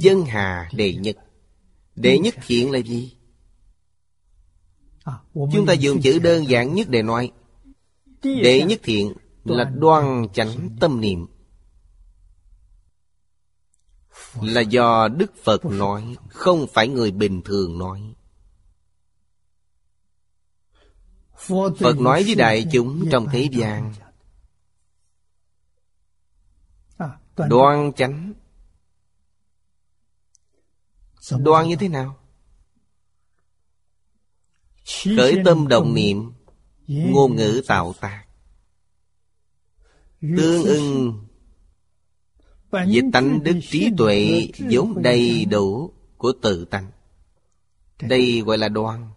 dân hà đệ nhất. Đệ nhất thiện là gì? Chúng ta dùng chữ đơn giản nhất để nói. Đệ nhất thiện là đoan chánh tâm niệm, là do Đức Phật nói, không phải người bình thường nói. Phật nói với đại chúng trong thế gian. Đoan chánh Đồ ăn như thế nào? Khởi tâm động niệm, ngôn ngữ tạo tác, tương ưng với tánh đức trí tuệ vốn đầy đủ của tự tánh. Đây gọi là đồ ăn.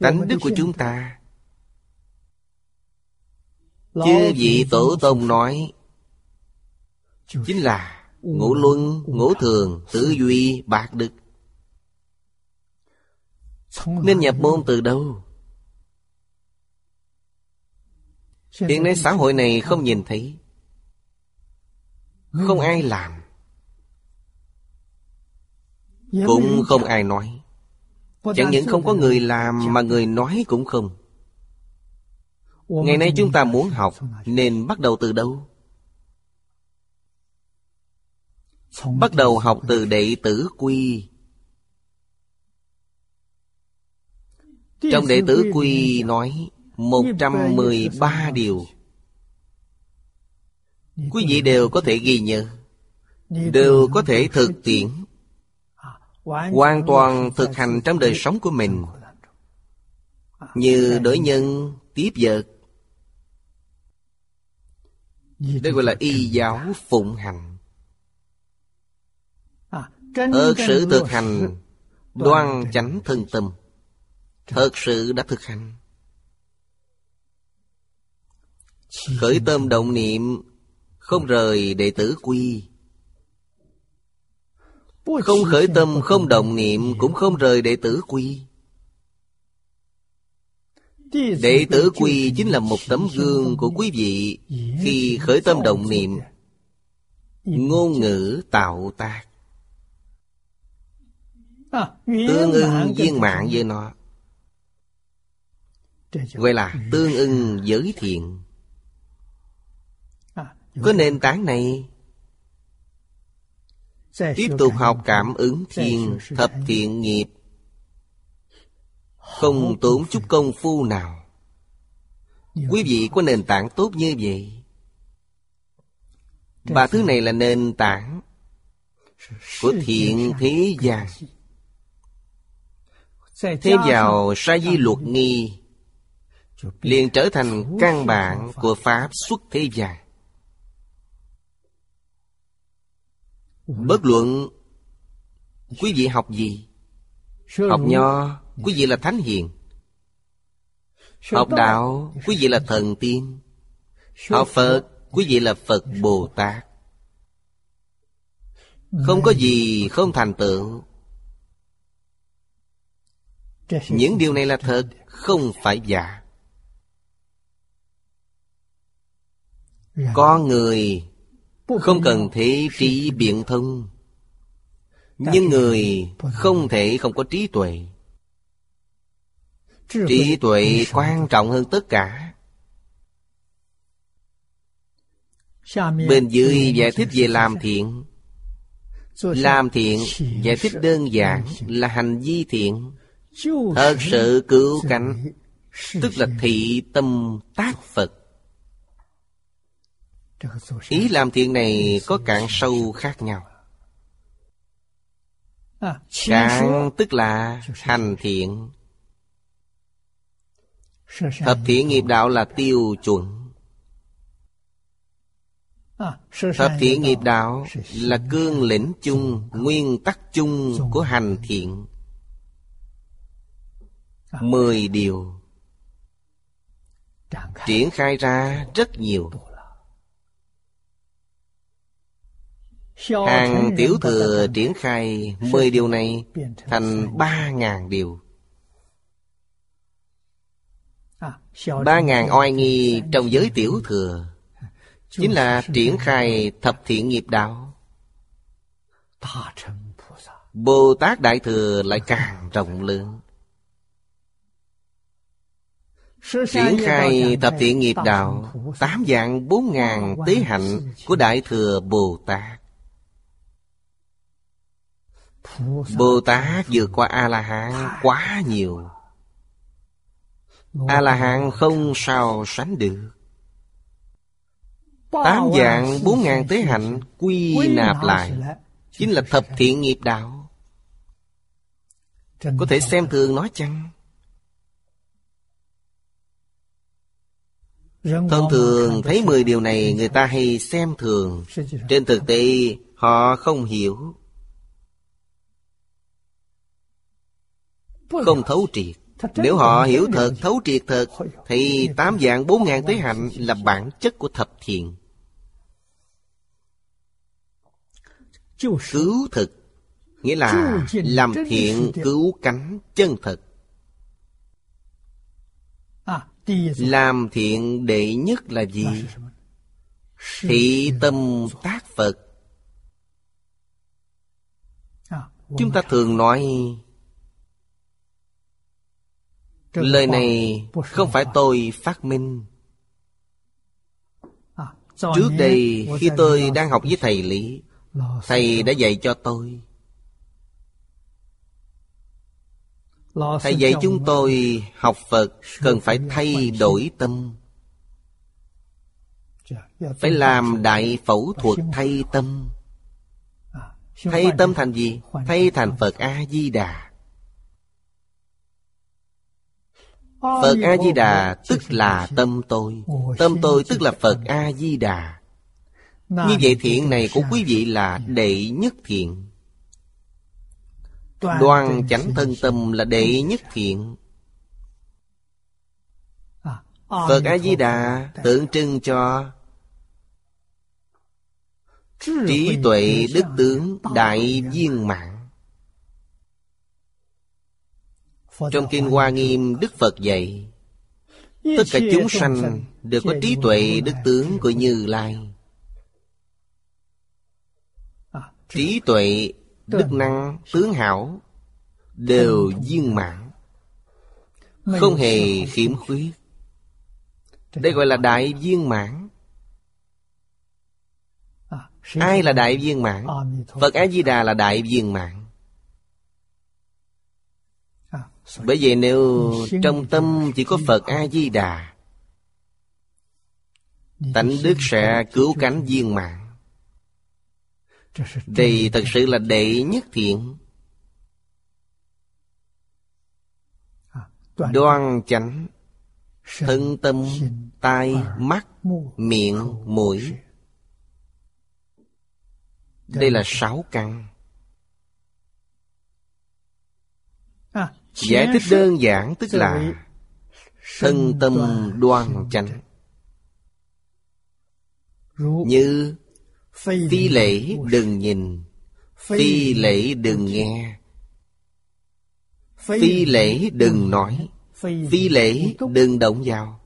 Tánh đức của chúng ta, chư vị tổ tông nói, chính là ngũ luân, ngũ thường, tứ duy, bạc đức. Nên nhập môn từ đâu? Hiện nay xã hội này không nhìn thấy, không ai làm, cũng không ai nói. Chẳng những không có người làm mà người nói cũng không. Ngày nay chúng ta muốn học nên bắt đầu từ đâu? Bắt đầu học từ đệ tử quy. Trong đệ tử quy nói 113 điều. Quý vị đều có thể ghi nhớ, đều có thể thực tiễn, hoàn toàn thực hành trong đời sống của mình. Như đối nhân tiếp vật, đây gọi là y giáo phụng hành. Thật sự thực hành, đoan chánh thân tâm, thật sự đã thực hành. Khởi tâm động niệm không rời đệ tử quy. Không khởi tâm, không động niệm, cũng không rời đệ tử quy. Đệ tử quy chính là một tấm gương của quý vị. Khi khởi tâm động niệm, ngôn ngữ tạo tác, tương ưng viên mạng với nó, gọi là tương ưng giới thiện. Có nền tảng này, tiếp tục học cảm ứng thiền, thập thiện nghiệp, không tốn chút công phu nào. Quý vị có nền tảng tốt như vậy, và thứ này là nền tảng của thiện thế gian. Thêm vào sa di luật nghi, liền trở thành căn bản của pháp xuất thế gian. Bất luận quý vị học gì, học nho, quý vị là thánh hiền; học đạo, quý vị là thần tiên; học Phật, quý vị là Phật Bồ Tát. Không có gì không thành tựu. Những điều này là thật, không phải giả. Con người không cần thể trí biện thông, nhưng người không thể không có trí tuệ. Trí tuệ quan trọng hơn tất cả. Bên dưới giải thích về làm thiện. Làm thiện giải thích đơn giản là hành vi thiện, thật sự cứu cánh, tức là thị tâm tác Phật. Ý làm thiện này có cạn sâu khác nhau. Cạn tức là hành thiện. Thập thiện nghiệp đạo là tiêu chuẩn. Thập thiện nghiệp đạo là cương lĩnh chung, nguyên tắc chung của hành thiện. 10 điều triển khai ra rất nhiều. Hàng tiểu thừa triển khai 10 điều này thành 3.000 điều. 3.000 oai nghi trong giới tiểu thừa chính là triển khai thập thiện nghiệp đạo. Bồ Tát Đại Thừa lại càng rộng lượng, triển khai thập thiện nghiệp đạo 8 vạn 4.000 tế hạnh của Đại Thừa Bồ Tát. Bồ Tát vượt qua A-la-hán quá nhiều. A-la-hán không sao sánh được. tám vạn 4000 tế hạnh quy nạp lại chính là thập thiện nghiệp đạo. Có thể xem thường nó chăng? Thông thường thấy 10 điều này người ta hay xem thường, trên thực tế họ không hiểu, không thấu triệt. Nếu họ hiểu thật, thấu triệt thật, thì 8 vạn 4000 tế hạnh là bản chất của thập thiện. Cứu thực nghĩa là làm thiện cứu cánh chân thật. Làm thiện đệ nhất là gì? Thị tâm tác Phật. Chúng ta thường nói lời này không phải tôi phát minh. Trước đây khi tôi đang học với thầy Lý, thầy đã dạy cho tôi. Thầy dạy chúng tôi học Phật cần phải thay đổi tâm, phải làm đại phẫu thuật thay tâm. Thay tâm thành gì? Thay thành Phật A-di-đà. Phật A-di-đà tức là tâm tôi. Tâm tôi tức là Phật A-di-đà. Như vậy thiện này của quý vị là đệ nhất thiện. Đoan chánh thân tâm là đệ nhất thiện. Phật A-di-đà tượng trưng cho trí tuệ đức tướng đại viên mãn. Trong Kinh Hoa Nghiêm Đức Phật dạy tất cả chúng sanh đều có trí tuệ đức tướng của Như Lai. Trí tuệ đức năng tướng hảo đều viên mãn, không hề khiếm khuyết. Đây gọi là đại viên mãn. Ai là đại viên mãn? Phật A-di-đà là đại viên mãn. Bởi vậy nếu trong tâm chỉ có Phật A-di-đà, tánh đức sẽ cứu cánh viên mãn. Đây thật sự là đệ nhất thiện. Đoan chánh thân tâm tai mắt miệng mũi, đây là 6 căn. Giải thích đơn giản tức là thân tâm đoan chánh. Như phi lễ đừng nhìn, phi lễ đừng nghe, phi lễ đừng nói, phi lễ đừng động vào.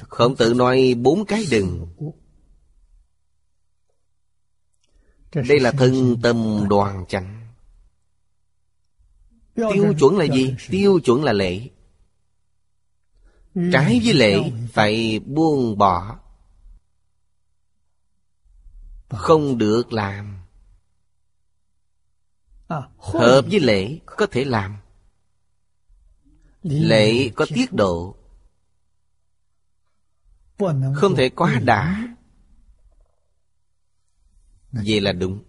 Khổng Tử nói 4 cái đừng. Đây là thân tâm đoan chánh. Tiêu chuẩn là gì? Tiêu chuẩn là lễ. Trái với lễ phải buông bỏ, không được làm. Hợp với lễ có thể làm. Lễ có tiết độ, không thể quá đà. Vậy là đúng.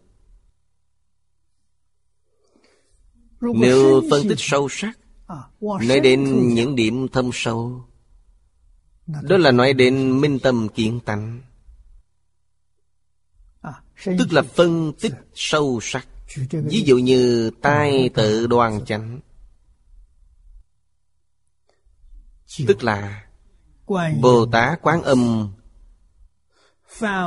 Nếu phân tích sâu sắc, nói đến những điểm thâm sâu, đó là nói đến minh tâm kiến tánh, tức là phân tích sâu sắc. Ví dụ như tai tự đoan chánh, tức là Bồ Tát Quán Âm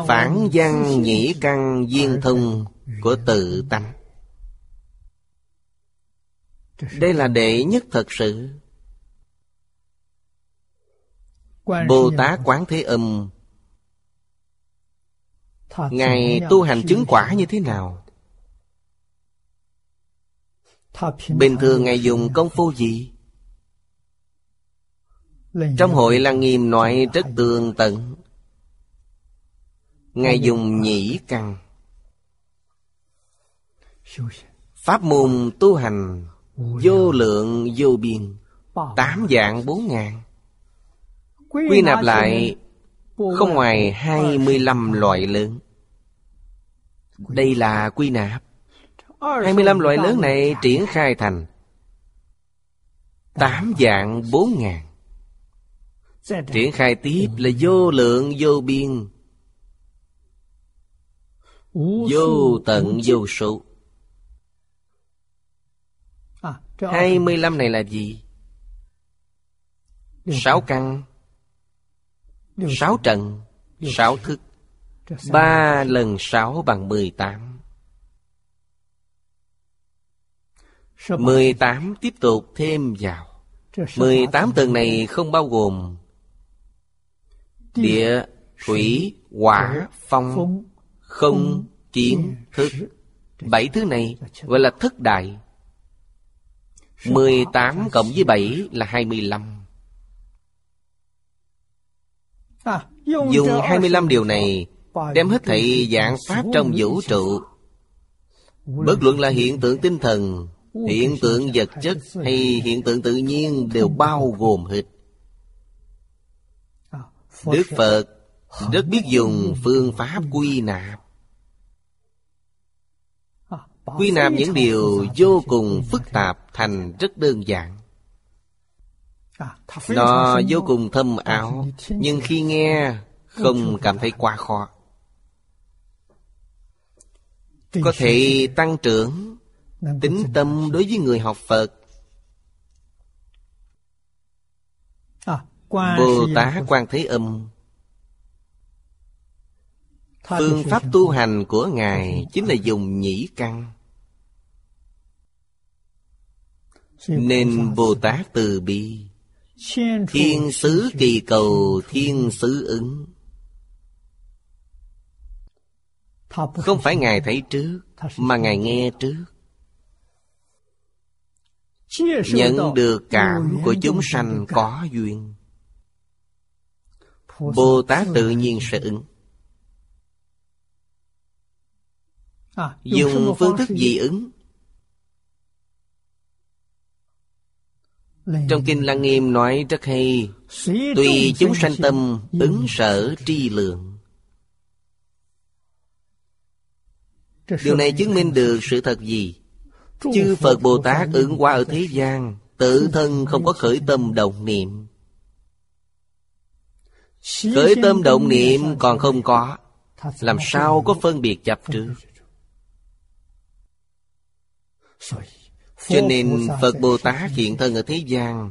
phản văn nhĩ căn viên thông của tự tánh. Đây là đệ nhất thật sự. Bồ Tát Quán Thế Âm, Ngài tu hành chứng quả như thế nào? Bình thường Ngài dùng công phu gì? Trong Hội Lăng Nghiêm nói rất tường tận. Ngài dùng nhĩ căn. Pháp môn tu hành vô lượng vô biên, 8 vạn 4000. Quy nạp lại không ngoài 25 loại lớn. Đây là quy nạp. 25 loại lớn này triển khai thành 8 dạng 4.000. Triển khai tiếp là vô lượng vô biên, vô tận vô số. 25 này là gì? 6 căn, 6 trần, 6 thức. 3 lần 6 bằng 18. 18 tiếp tục thêm vào. 18 tầng này không bao gồm địa, thủy, hỏa, phong, không, kiến, thức. 7 thứ này gọi là thất đại. 18 cộng với 7 là 25. Dùng 25 điều này đem hết thảy dạng pháp trong vũ trụ, bất luận là hiện tượng tinh thần, hiện tượng vật chất hay hiện tượng tự nhiên, đều bao gồm hết. Đức Phật rất biết dùng phương pháp quy nạp. Quy nạp những điều vô cùng phức tạp thành rất đơn giản. Nó vô cùng thâm ảo, nhưng khi nghe không cảm thấy quá khó. Có thể tăng trưởng tín tâm đối với người học Phật. Bồ Tát Quan Thế Âm, phương pháp tu hành của Ngài chính là dùng nhĩ căn. Nên Bồ Tát từ bi, thiên sứ kỳ cầu, thiên sứ ứng. Không phải Ngài thấy trước, mà Ngài nghe trước. Nhận được cảm của chúng sanh có duyên, Bồ Tát tự nhiên sẽ ứng. Dùng phương thức gì ứng? Trong Kinh Lăng Nghiêm nói rất hay: tùy chúng sanh tâm ứng sở tri lượng. Điều này chứng minh được sự thật gì? Chư Phật Bồ Tát ứng hóa ở thế gian, tự thân không có khởi tâm động niệm. Khởi tâm động niệm còn không có, làm sao có phân biệt chấp trước? Cho nên Phật Bồ Tát hiện thân ở thế gian,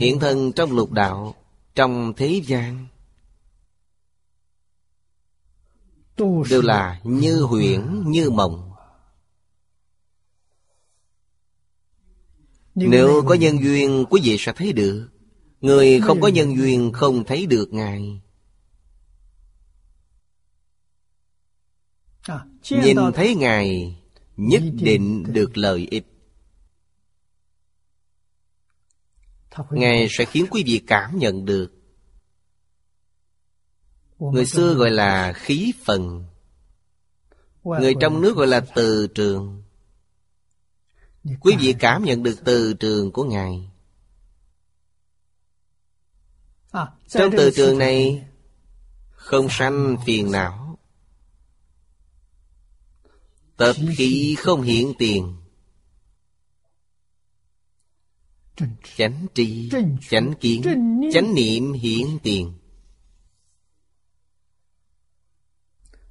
hiện thân trong lục đạo, trong thế gian, đều là như huyễn, như mộng. Nếu có nhân duyên, quý vị sẽ thấy được. Người không có nhân duyên không thấy được Ngài. Nhìn thấy Ngài nhất định được lợi ích. Ngài sẽ khiến quý vị cảm nhận được. Người xưa gọi là khí phần, người trong nước gọi là từ trường. Quý vị cảm nhận được từ trường của Ngài. Trong từ trường này không sanh phiền não, tập khí không hiện tiền. Chánh tri, chánh kiến, chánh niệm hiện tiền.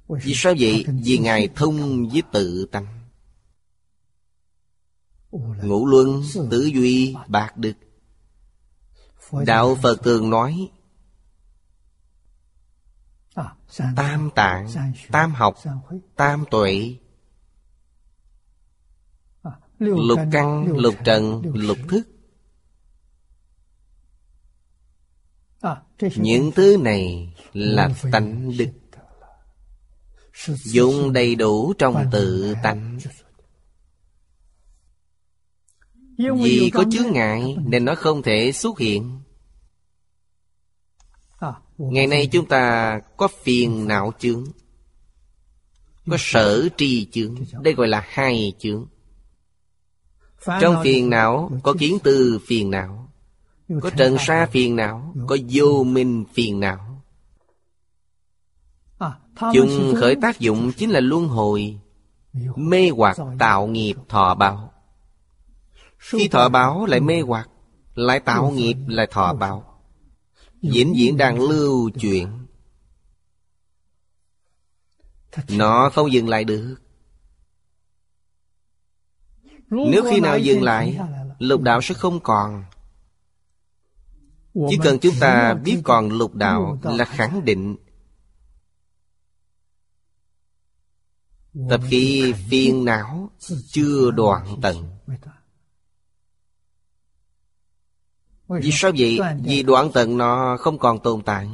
Vì sao vậy? Vì Ngài thông với tự tánh. Ngũ luân, tứ duy, bạc đức. Đạo Phật thường nói tam tạng, tam học, tam tuệ. Lục căn, lục trần, lục thức. Những thứ này là tánh đức, dùng đầy đủ trong tự tánh. Vì có chướng ngại nên nó không thể xuất hiện. Ngày nay chúng ta có phiền não chướng, có sở tri chướng, đây gọi là hai chướng. Trong phiền não có kiến tư phiền não, có trần sa phiền não, có vô minh phiền não. Chúng khởi tác dụng chính là luân hồi, mê hoặc tạo nghiệp thọ báo. Khi thọ báo lại mê hoặc, lại tạo nghiệp lại thọ báo, vĩnh viễn đang lưu chuyển. Nó không dừng lại được. Nếu khi nào dừng lại, lục đạo sẽ không còn. Chỉ cần chúng ta biết còn lục đạo là khẳng định. Tập khí phiền não chưa đoạn tận. Vì sao vậy? Vì đoạn tận nó không còn tồn tại.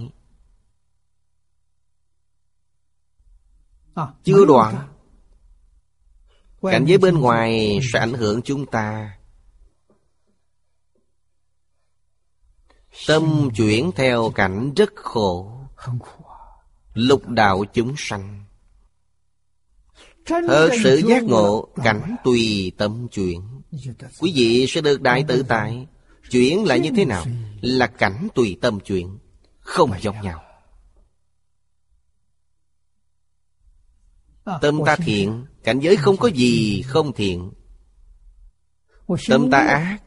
Chưa đoạn, cảnh giới bên ngoài sẽ ảnh hưởng chúng ta. Tâm chuyển theo cảnh rất khổ. Lục đạo chúng sanh thật sự giác ngộ, cảnh tùy tâm chuyển, quý vị sẽ được đại tự tại. Chuyển là như thế nào? Là cảnh tùy tâm chuyển, không giống nhau. Tâm ta thiện, cảnh giới không có gì không thiện. Tâm ta ác,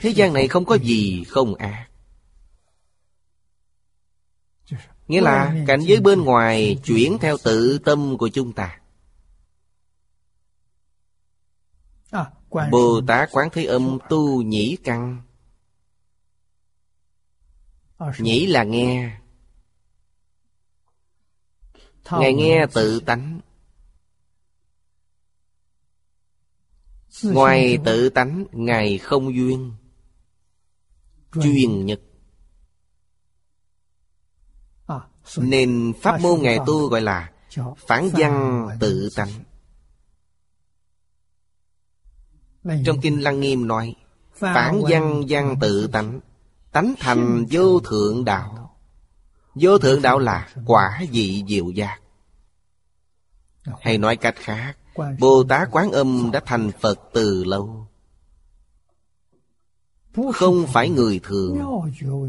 thế gian này không có gì không ác. Nghĩa là cảnh giới bên ngoài chuyển theo tự tâm của chúng ta. Bồ Tát Quán Thế Âm tu nhĩ căn. Nhĩ là nghe. Ngài nghe tự tánh. Ngoài tự tánh, Ngài không duyên, chuyên nhất. Nên pháp môn Ngài tu gọi là phản văn tự tánh. Trong Kinh Lăng Nghiêm nói, phản văn văn tự tánh, tánh thành vô thượng đạo. Vô thượng đạo là quả vị diệu giác. Hay nói cách khác, Bồ Tát Quán Âm đã thành Phật từ lâu, không phải người thường.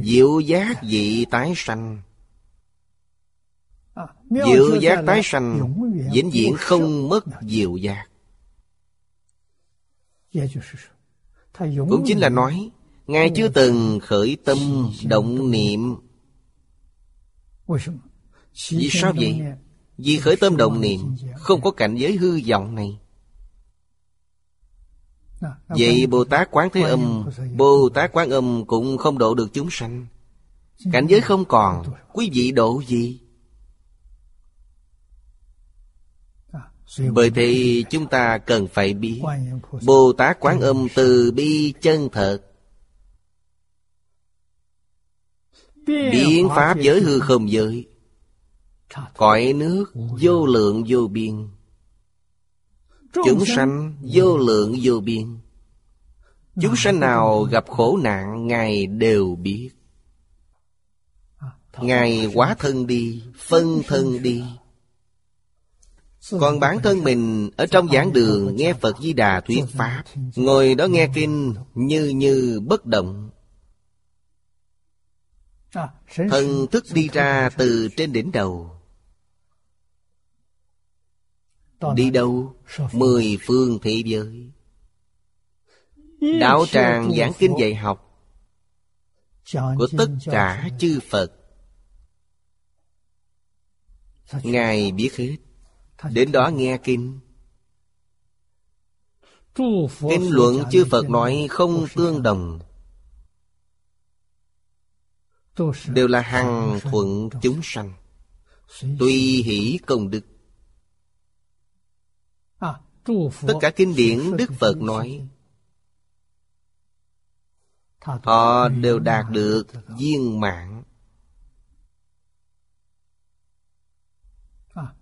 Diệu giác vị tái sanh, diệu giác tái sanh, vĩnh viễn không mất diệu giác. Cũng chính là nói, Ngài chưa từng khởi tâm động niệm. Vì sao vậy? Vì khởi tâm động niệm không có cảnh giới hư vọng này. Vậy Bồ Tát Quán Thế Âm, Bồ Tát Quán Âm cũng không độ được chúng sanh. Cảnh giới không còn, quý vị độ gì? Bởi thế chúng ta cần phải biết Bồ Tát Quán Âm từ bi chân thật, biến pháp giới hư không giới, cõi nước vô lượng vô biên, chúng sanh vô lượng vô biên. Chúng sanh nào gặp khổ nạn, Ngài đều biết. Ngài hóa thân đi, phân thân đi. Còn bản thân mình ở trong giảng đường nghe Phật Di Đà thuyết pháp, ngồi đó nghe kinh như như bất động. Thần thức đi ra từ trên đỉnh đầu. Đi đâu? Mười phương thế giới. Đạo tràng giảng kinh dạy học của tất cả chư Phật, Ngài biết hết. Đến đó nghe kinh, kinh luận chư Phật nói không tương đồng, đều là hằng thuận chúng sanh, tùy hỷ công đức. Tất cả kinh điển Đức Phật nói, họ đều đạt được viên mãn.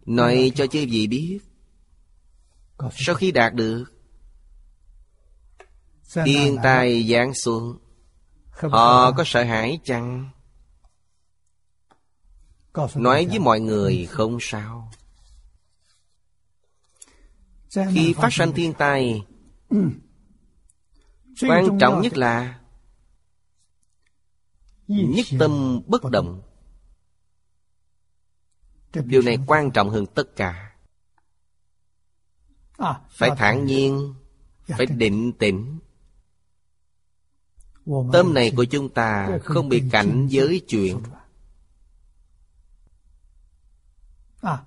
Nói cho chư vị biết, sau khi đạt được, thiên tai giáng xuống, họ có sợ hãi chăng? Nói với mọi người không sao. Khi phát sinh thiên tai, quan trọng nhất là nhất tâm bất động. Điều này quan trọng hơn tất cả. Phải thản nhiên, phải định tĩnh. Tâm này của chúng ta không bị cảnh giới chuyện.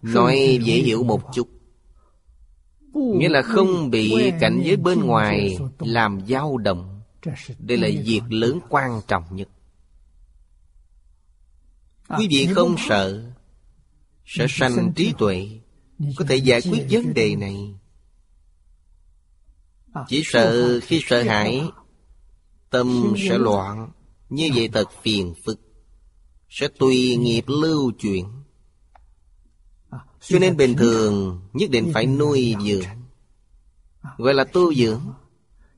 Nói dễ hiểu một chút, nghĩa là không bị cảnh giới bên ngoài làm dao động. Đây là việc lớn quan trọng nhất. Quý vị không sợ, sẽ sanh trí tuệ, có thể giải quyết vấn đề này. Chỉ sợ khi sợ hãi, tâm sẽ loạn, như vậy thật phiền phức, sẽ tùy nghiệp lưu chuyển. Cho nên bình thường nhất định phải nuôi dưỡng, gọi là tu dưỡng.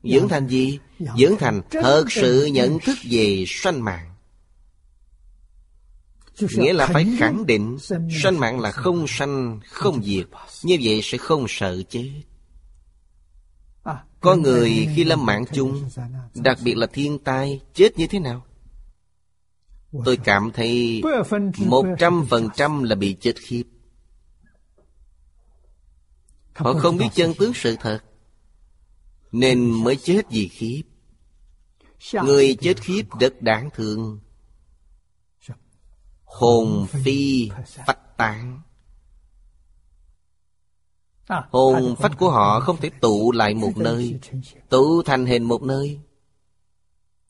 Dưỡng thành gì? Dưỡng thành thật sự nhận thức về sanh mạng. Nghĩa là phải khẳng định sanh mạng là không sanh, không diệt. Như vậy sẽ không sợ chết. Có người khi lâm mạng chung, đặc biệt là thiên tai, chết như thế nào? Tôi cảm thấy 100% là bị chết khiếp. Họ không biết chân tướng sự thật, nên mới chết vì khiếp. Người chết khiếp rất đáng thương, hồn phi phách tán. Hồn phách của họ không thể tụ lại một nơi, tụ thành hình một nơi.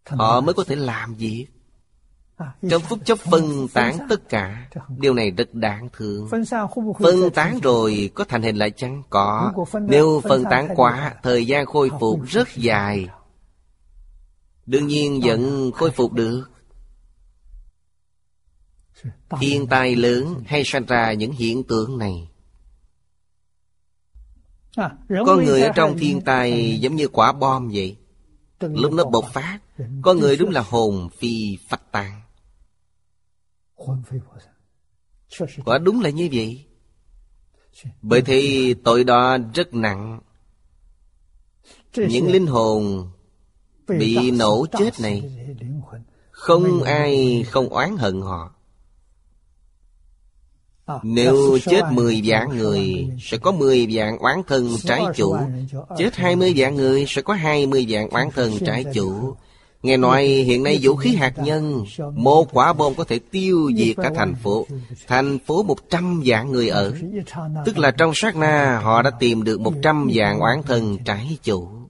Họ mới có thể làm việc. Trong phút chốc phân tán tất cả. Điều này rất đáng thương. Phân tán rồi có thành hình lại chăng? Có. Nếu phân tán quá, thời gian khôi phục rất dài. Đương nhiên vẫn khôi phục được. Thiên tai lớn hay sanh ra những hiện tượng này. Con người ở trong thiên tai giống như quả bom vậy. Lúc nó bộc phát, con người đúng là hồn phi phách tán. Quả đúng là như vậy. Bởi thế tội đó rất nặng. Những linh hồn bị nổ chết này, không ai không oán hận họ. Nếu chết 10 vạn người, sẽ có 10 vạn oán thân trái chủ. Chết 20 vạn người, sẽ có 20 vạn oán thân trái chủ. Nghe nói hiện nay vũ khí hạt nhân, một quả bom có thể tiêu diệt cả thành phố. Thành phố 100 vạn người ở. Tức là trong sát na, họ đã tìm được 100 vạn oán thân trái chủ.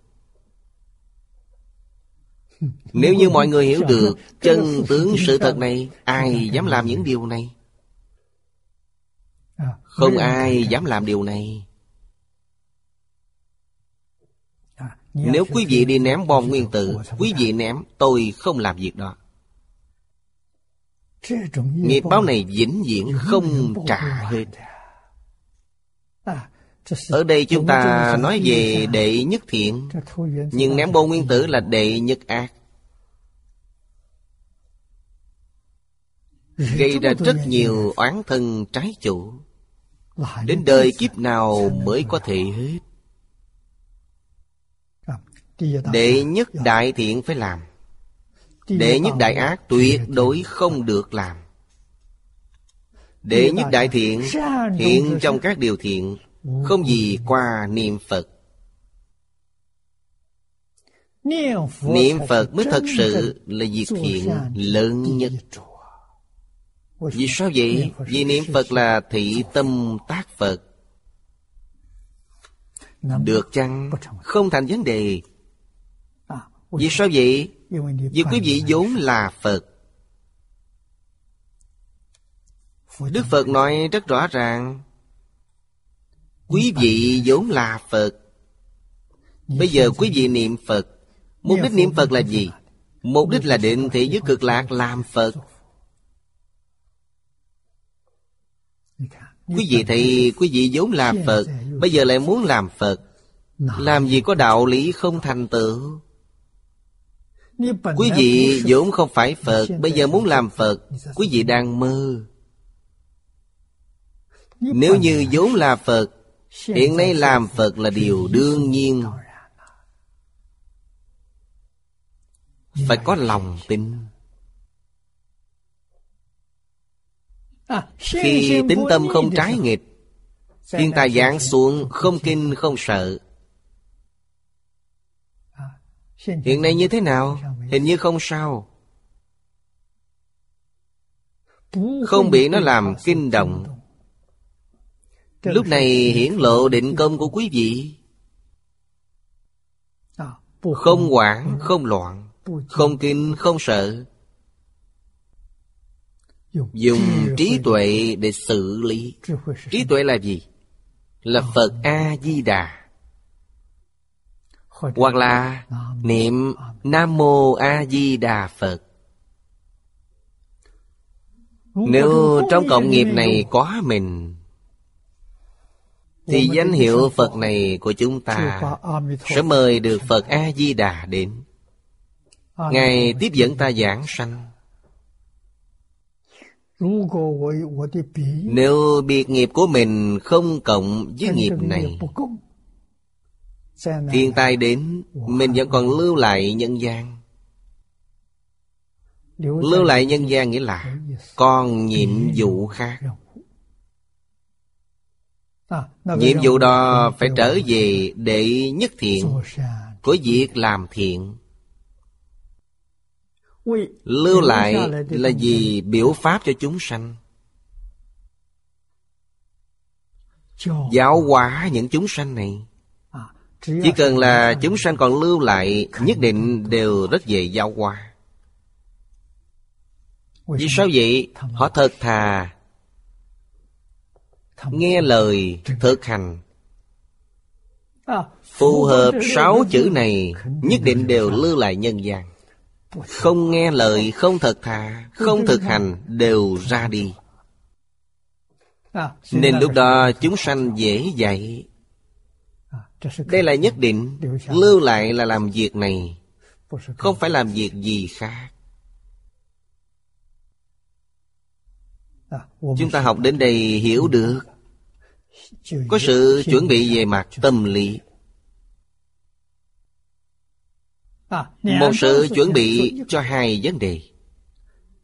Nếu như mọi người hiểu được chân tướng sự thật này, ai dám làm những điều này? Không ai dám làm điều này. Nếu quý vị đi ném bom nguyên tử, quý vị ném, tôi không làm việc đó. Nghiệp báo này vĩnh viễn không trả hết. Ở đây chúng ta nói về đệ nhất thiện, nhưng ném bom nguyên tử là đệ nhất ác, gây ra rất nhiều oán thân trái chủ. Đến đời kiếp nào mới có thể hết? Đệ nhất đại thiện phải làm. Đệ nhất đại ác tuyệt đối không được làm. Đệ nhất đại thiện hiện trong các điều thiện, không gì qua niệm Phật. Niệm Phật mới thật sự là việc thiện lớn nhất. Vì sao vậy? Vì niệm Phật là thị tâm tác Phật. Được chăng? Không thành vấn đề. Vì sao vậy? Vì quý vị vốn là Phật. Đức Phật nói rất rõ ràng, quý vị vốn là Phật. Bây giờ quý vị niệm Phật, mục đích niệm Phật là gì? Mục đích là định thế giới cực lạc làm Phật. Quý vị thấy quý vị vốn là Phật, bây giờ lại muốn làm Phật, làm gì có đạo lý không thành tựu. Quý vị vốn không phải Phật, bây giờ muốn làm Phật, quý vị đang mơ. Nếu như vốn là Phật, hiện nay làm Phật là điều đương nhiên. Phải có lòng tin. Khi tính tâm không trái nghịch, thiên tai giáng xuống không kinh không sợ. Hiện nay như thế nào? Hình như không sao. Không bị nó làm kinh động. Lúc này hiển lộ định công của quý vị. Không hoảng, không loạn, không kinh, không sợ. Dùng trí tuệ để xử lý. Trí tuệ là gì? Là Phật A-di-đà. Hoặc là niệm Nam Mô A-di-đà Phật. Nếu trong cộng nghiệp này có mình, thì danh hiệu Phật này của chúng ta sẽ mời được Phật A-di-đà đến. Ngài tiếp dẫn ta giảng sanh. Nếu biệt nghiệp của mình không cộng với nghiệp này, thiên tai đến, mình vẫn còn lưu lại nhân gian. Lưu lại nhân gian nghĩa là còn nhiệm vụ khác. Nhiệm vụ đó phải trở về để nhất thiện, của việc làm thiện. Lưu lại là gì? Biểu pháp cho chúng sanh, giáo hóa những chúng sanh này. Chỉ cần là chúng sanh còn lưu lại, nhất định đều rất dễ giáo hóa. Vì sao vậy? Họ thật thà, nghe lời, thực hành. Phù hợp 6 chữ này, nhất định đều lưu lại nhân gian. Không nghe lời, không thật thà, không thực hành, đều ra đi. Nên lúc đó chúng sanh dễ dạy. Đây là nhất định. Lưu lại là làm việc này, không phải làm việc gì khác. Chúng ta học đến đây hiểu được, có sự chuẩn bị về mặt tâm lý. Một sự chuẩn bị cho hai vấn đề.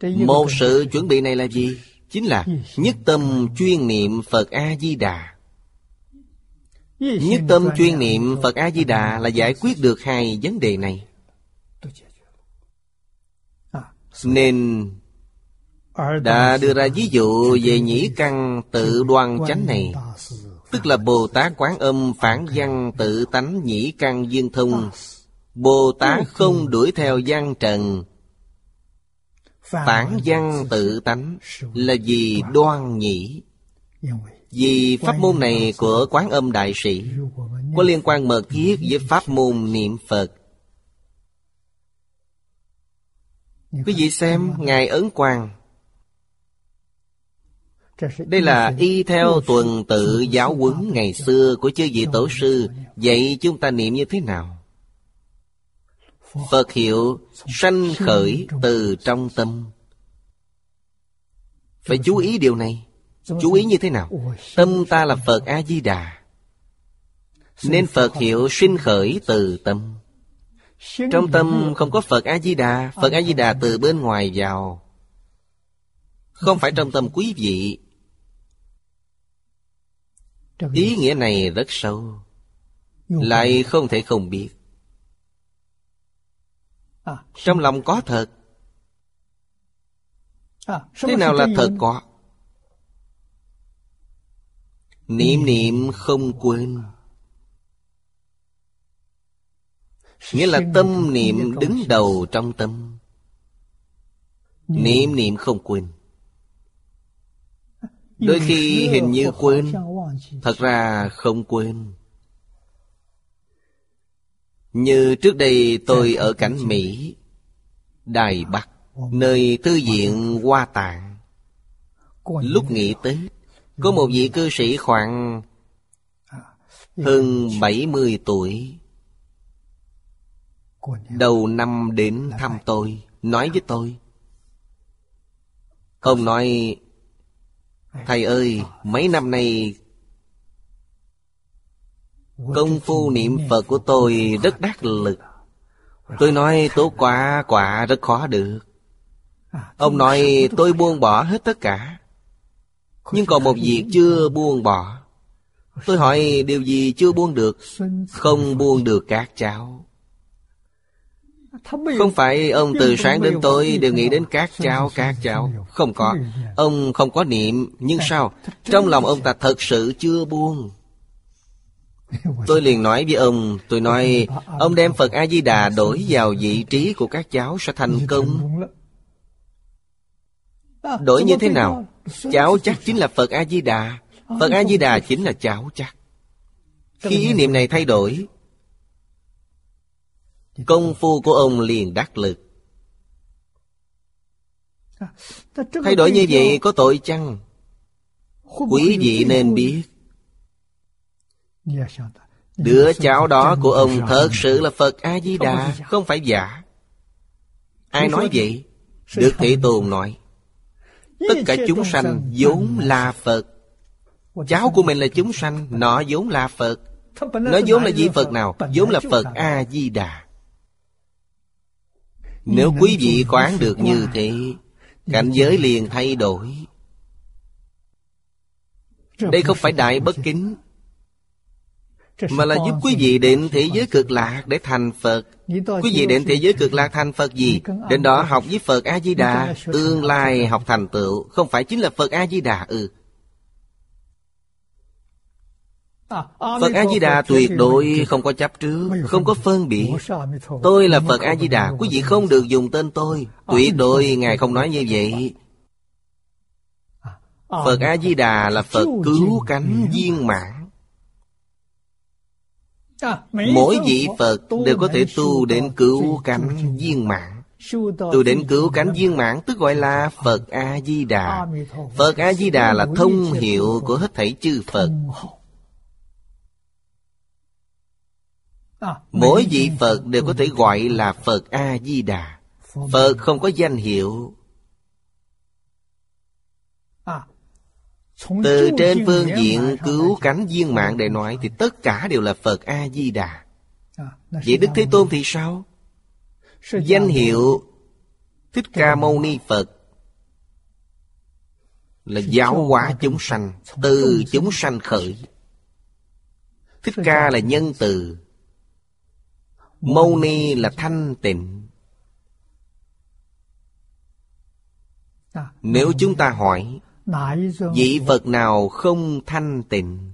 Một sự chuẩn bị này là gì? Chính là nhất tâm chuyên niệm Phật A-di-đà. Nhất tâm chuyên niệm Phật A-di-đà là giải quyết được hai vấn đề này. Nên đã đưa ra ví dụ về nhĩ căn tự đoan chánh này, tức là Bồ Tát Quán Âm phản văn tự tánh nhĩ căn viên thông. Bồ Tát không đuổi theo gian trần. Phản văn tự tánh là vì đoan nhĩ. Vì pháp môn này của Quán Âm Đại Sĩ có liên quan mật thiết với pháp môn niệm Phật. Quý vị xem Ngài Ấn Quang, đây là y theo tuần tự giáo huấn ngày xưa của chư vị tổ sư dạy chúng ta niệm như thế nào. Phật hiệu sanh khởi từ trong tâm. Phải chú ý điều này. Chú ý như thế nào? Tâm ta là Phật A-di-đà, nên Phật hiệu sinh khởi từ tâm. Trong tâm không có Phật A-di-đà. Phật A-di-đà từ bên ngoài vào, không phải trong tâm quý vị. Ý nghĩa này rất sâu, lại không thể không biết. Trong lòng có thật. Thế nào là thật có? Niệm niệm không quên, nghĩa là tâm niệm đứng đầu trong tâm. Niệm niệm không quên. Đôi khi hình như quên, thật ra không quên. Như trước đây tôi ở cảnh Mỹ, Đài Bắc, nơi thư viện Hoa Tạng. Lúc nghỉ Tết, có một vị cư sĩ khoảng hơn 70 tuổi, đầu năm đến thăm tôi, nói với tôi. Ông nói: "Thầy ơi, mấy năm nay công phu niệm Phật của tôi rất đắc lực." Tôi nói: "Tốt quá, quả rất khó được." Ông nói: "Tôi buông bỏ hết tất cả, nhưng còn một việc chưa buông bỏ. Tôi hỏi điều gì chưa buông được? Không buông được các cháu. Không phải ông từ sáng đến tối đều nghĩ đến các cháu. Không có. Ông không có niệm. Nhưng sao? Trong lòng ông ta thật sự chưa buông. Tôi liền nói với ông, tôi nói ông đem Phật A-di-đà đổi vào vị trí của các cháu sẽ thành công. Đổi như thế nào? Cháu chắc chính là Phật A-di-đà, Phật A-di-đà chính là cháu chắc. Khi ý niệm này thay đổi, công phu của ông liền đắc lực. Thay đổi như vậy có tội chăng? Quý vị nên biết, đứa cháu đó của ông thật sự là Phật A-di-đà, không phải giả. Ai nói vậy? Đức Thế Tôn nói, tất cả chúng sanh vốn là Phật. Cháu của mình là chúng sanh, nó vốn là Phật. Nó vốn là vị Phật nào? Vốn là Phật A-di-đà. Nếu quý vị quán được như thế, cảnh giới liền thay đổi. Đây không phải đại bất kính, mà là giúp quý vị đến thế giới cực lạc để thành Phật. Quý vị đến thế giới cực lạc thành Phật gì? Đến đó học với Phật A-di-đà, tương lai học thành tựu, không phải chính là Phật A-di-đà ư? Phật A-di-đà tuyệt đối không có chấp trước, không có phân biệt. Tôi là Phật A-di-đà, quý vị không được dùng tên tôi. Tuyệt đối Ngài không nói như vậy. Phật A-di-đà là Phật cứu cánh viên mãn. Mỗi vị Phật đều có thể tu đến cứu cánh viên mãn. Tu đến cứu cánh viên mãn tức gọi là Phật A-di-đà. Phật A-di-đà là thông hiệu của hết thảy chư Phật. Mỗi vị Phật đều có thể gọi là Phật A-di-đà. Phật không có danh hiệu. Từ trên phương diện cứu cánh viên mạng để nói thì tất cả đều là Phật A-di-đà. Vậy Đức Thế Tôn thì sao? Danh hiệu Thích Ca Mâu Ni Phật là giáo hóa chúng sanh, từ chúng sanh khởi. Thích Ca là nhân từ, Mâu Ni là thanh tịnh. Nếu chúng ta hỏi vị Phật nào không thanh tịnh,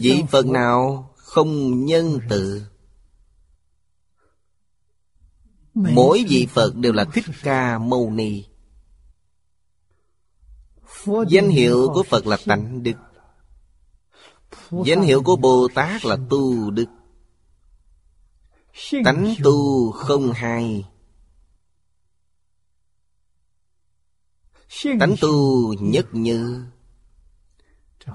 vị Phật nào không nhân từ, mỗi vị Phật đều là Thích Ca Mâu Ni. Danh hiệu của Phật là tánh đức, danh hiệu của Bồ Tát là tu đức. Tánh tu không hai. Tánh tu nhất như.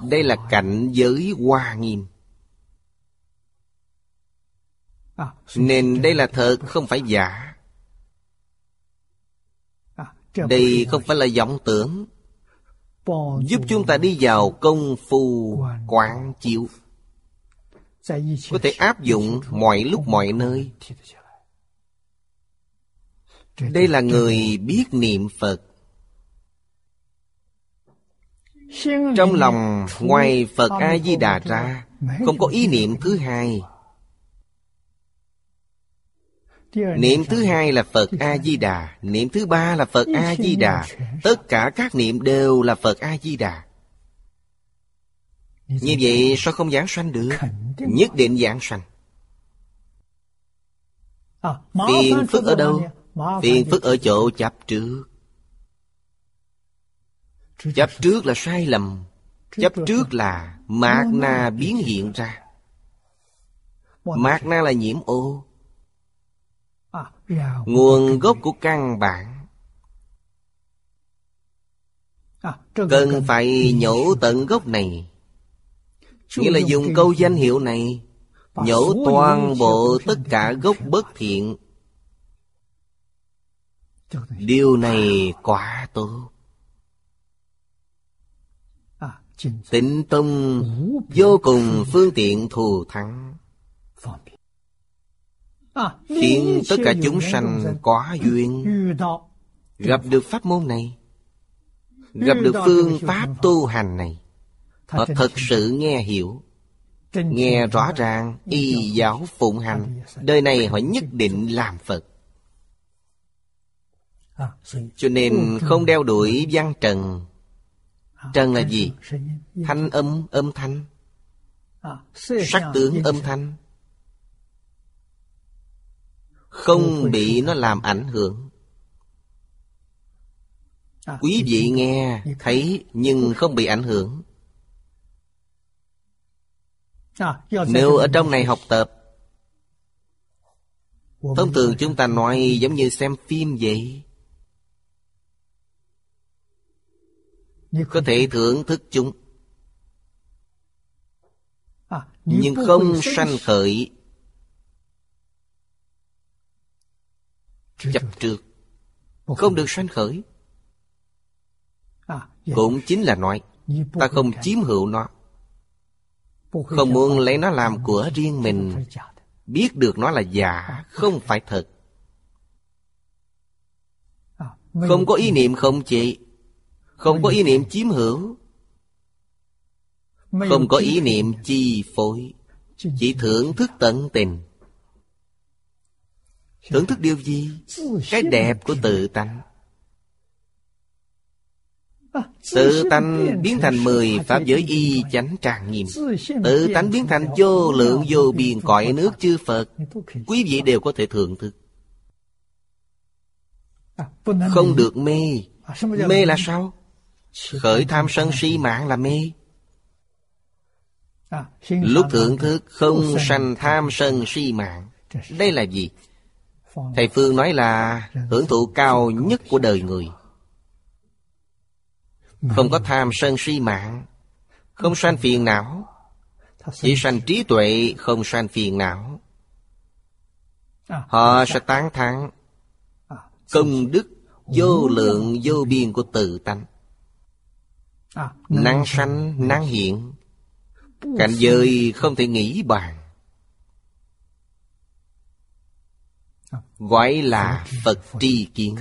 Đây là cảnh giới hoa nghiêm. Nên đây là thật, không phải giả. Đây không phải là vọng tưởng, giúp chúng ta đi vào công phu quán chiếu, có thể áp dụng mọi lúc mọi nơi. Đây là người biết niệm Phật. Trong lòng ngoài Phật A-di-đà ra, không có ý niệm thứ hai. Niệm thứ hai là Phật A-di-đà, niệm thứ ba là Phật A-di-đà. Tất cả các niệm đều là Phật A-di-đà. Như vậy sao không giảng sanh được? Nhất định giảng sanh. Phiền phức ở đâu? Phiền phức ở chỗ chấp trước. Chấp trước là sai lầm. Chấp trước là mạt na biến hiện ra. Mạt na là nhiễm ô, nguồn gốc của căn bản. Cần phải nhổ tận gốc này, nghĩa là dùng câu danh hiệu này nhổ toàn bộ tất cả gốc bất thiện. Điều này quá tốt. Tịnh tông vô cùng phương tiện thù thắng, khiến tất cả chúng sanh có duyên gặp được pháp môn này, gặp được phương pháp tu hành này, họ thật sự nghe hiểu, nghe rõ ràng, y giáo phụng hành, đời này họ nhất định làm Phật. Cho nên không đeo đuổi văn trần. Trần là gì? Thanh âm, âm thanh, sắc tướng, âm thanh, không bị nó làm ảnh hưởng. Quý vị nghe, thấy nhưng không bị ảnh hưởng. Nếu ở trong này học tập, thông thường chúng ta nói giống như xem phim vậy, có thể thưởng thức chúng, nhưng không sanh khởi chấp trước, không được sanh khởi. Cũng chính là nói ta không chiếm hữu nó, không muốn lấy nó làm của riêng mình. Biết được nó là giả, không phải thật. Không có ý niệm khống chế, không có ý niệm chiếm hữu, không có ý niệm chi phối, chỉ thưởng thức tận tình. Thưởng thức điều gì? Cái đẹp của tự tánh. Tự tánh biến thành 10 pháp giới y chánh trang nghiêm. Tự tánh biến thành vô lượng vô biên cõi nước chư Phật. Quý vị đều có thể thưởng thức. Không được mê. Mê là sao? Khởi tham sân si mạng là mê. Lúc thưởng thức không sanh tham sân si mạng. Đây là gì? Thầy Phương nói là hưởng thụ cao nhất của đời người. Không có tham sân si mạng, không sanh phiền não, chỉ sanh trí tuệ, không sanh phiền não. Họ sẽ tán thán công đức vô lượng vô biên của tự tánh. Năng sanh, năng hiện, cảnh giới không thể nghĩ bàn, gọi là Phật tri kiến.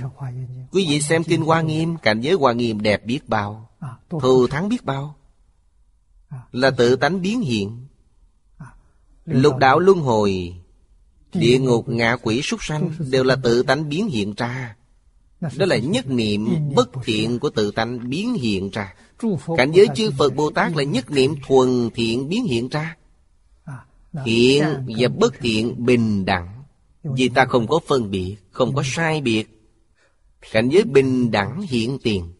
Quý vị xem kinh Hoa Nghiêm, cảnh giới Hoa Nghiêm đẹp biết bao, thù thắng biết bao, là tự tánh biến hiện. Lục đạo luân hồi, địa ngục ngạ quỷ súc sanh đều là tự tánh biến hiện ra. Đó là nhất niệm bất thiện của tự tánh biến hiện ra. Cảnh giới chư Phật Bồ Tát là nhất niệm thuần thiện biến hiện ra. Thiện và bất thiện bình đẳng, vì ta không có phân biệt, không có sai biệt. Cảnh giới bình đẳng hiện tiền.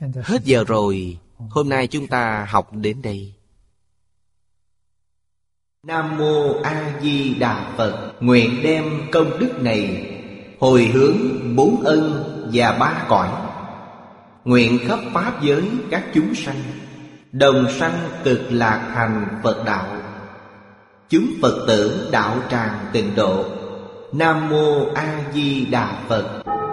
Hết giờ rồi, hôm nay chúng ta học đến đây. Nam Mô A Di Đà Phật. Nguyện đem công đức này hồi hướng 4 ân và 3 cõi, nguyện khắp pháp giới các chúng sanh đồng sanh cực lạc thành Phật đạo. Chúng Phật tử đạo tràng tịnh độ. Nam Mô A Di Đà Phật.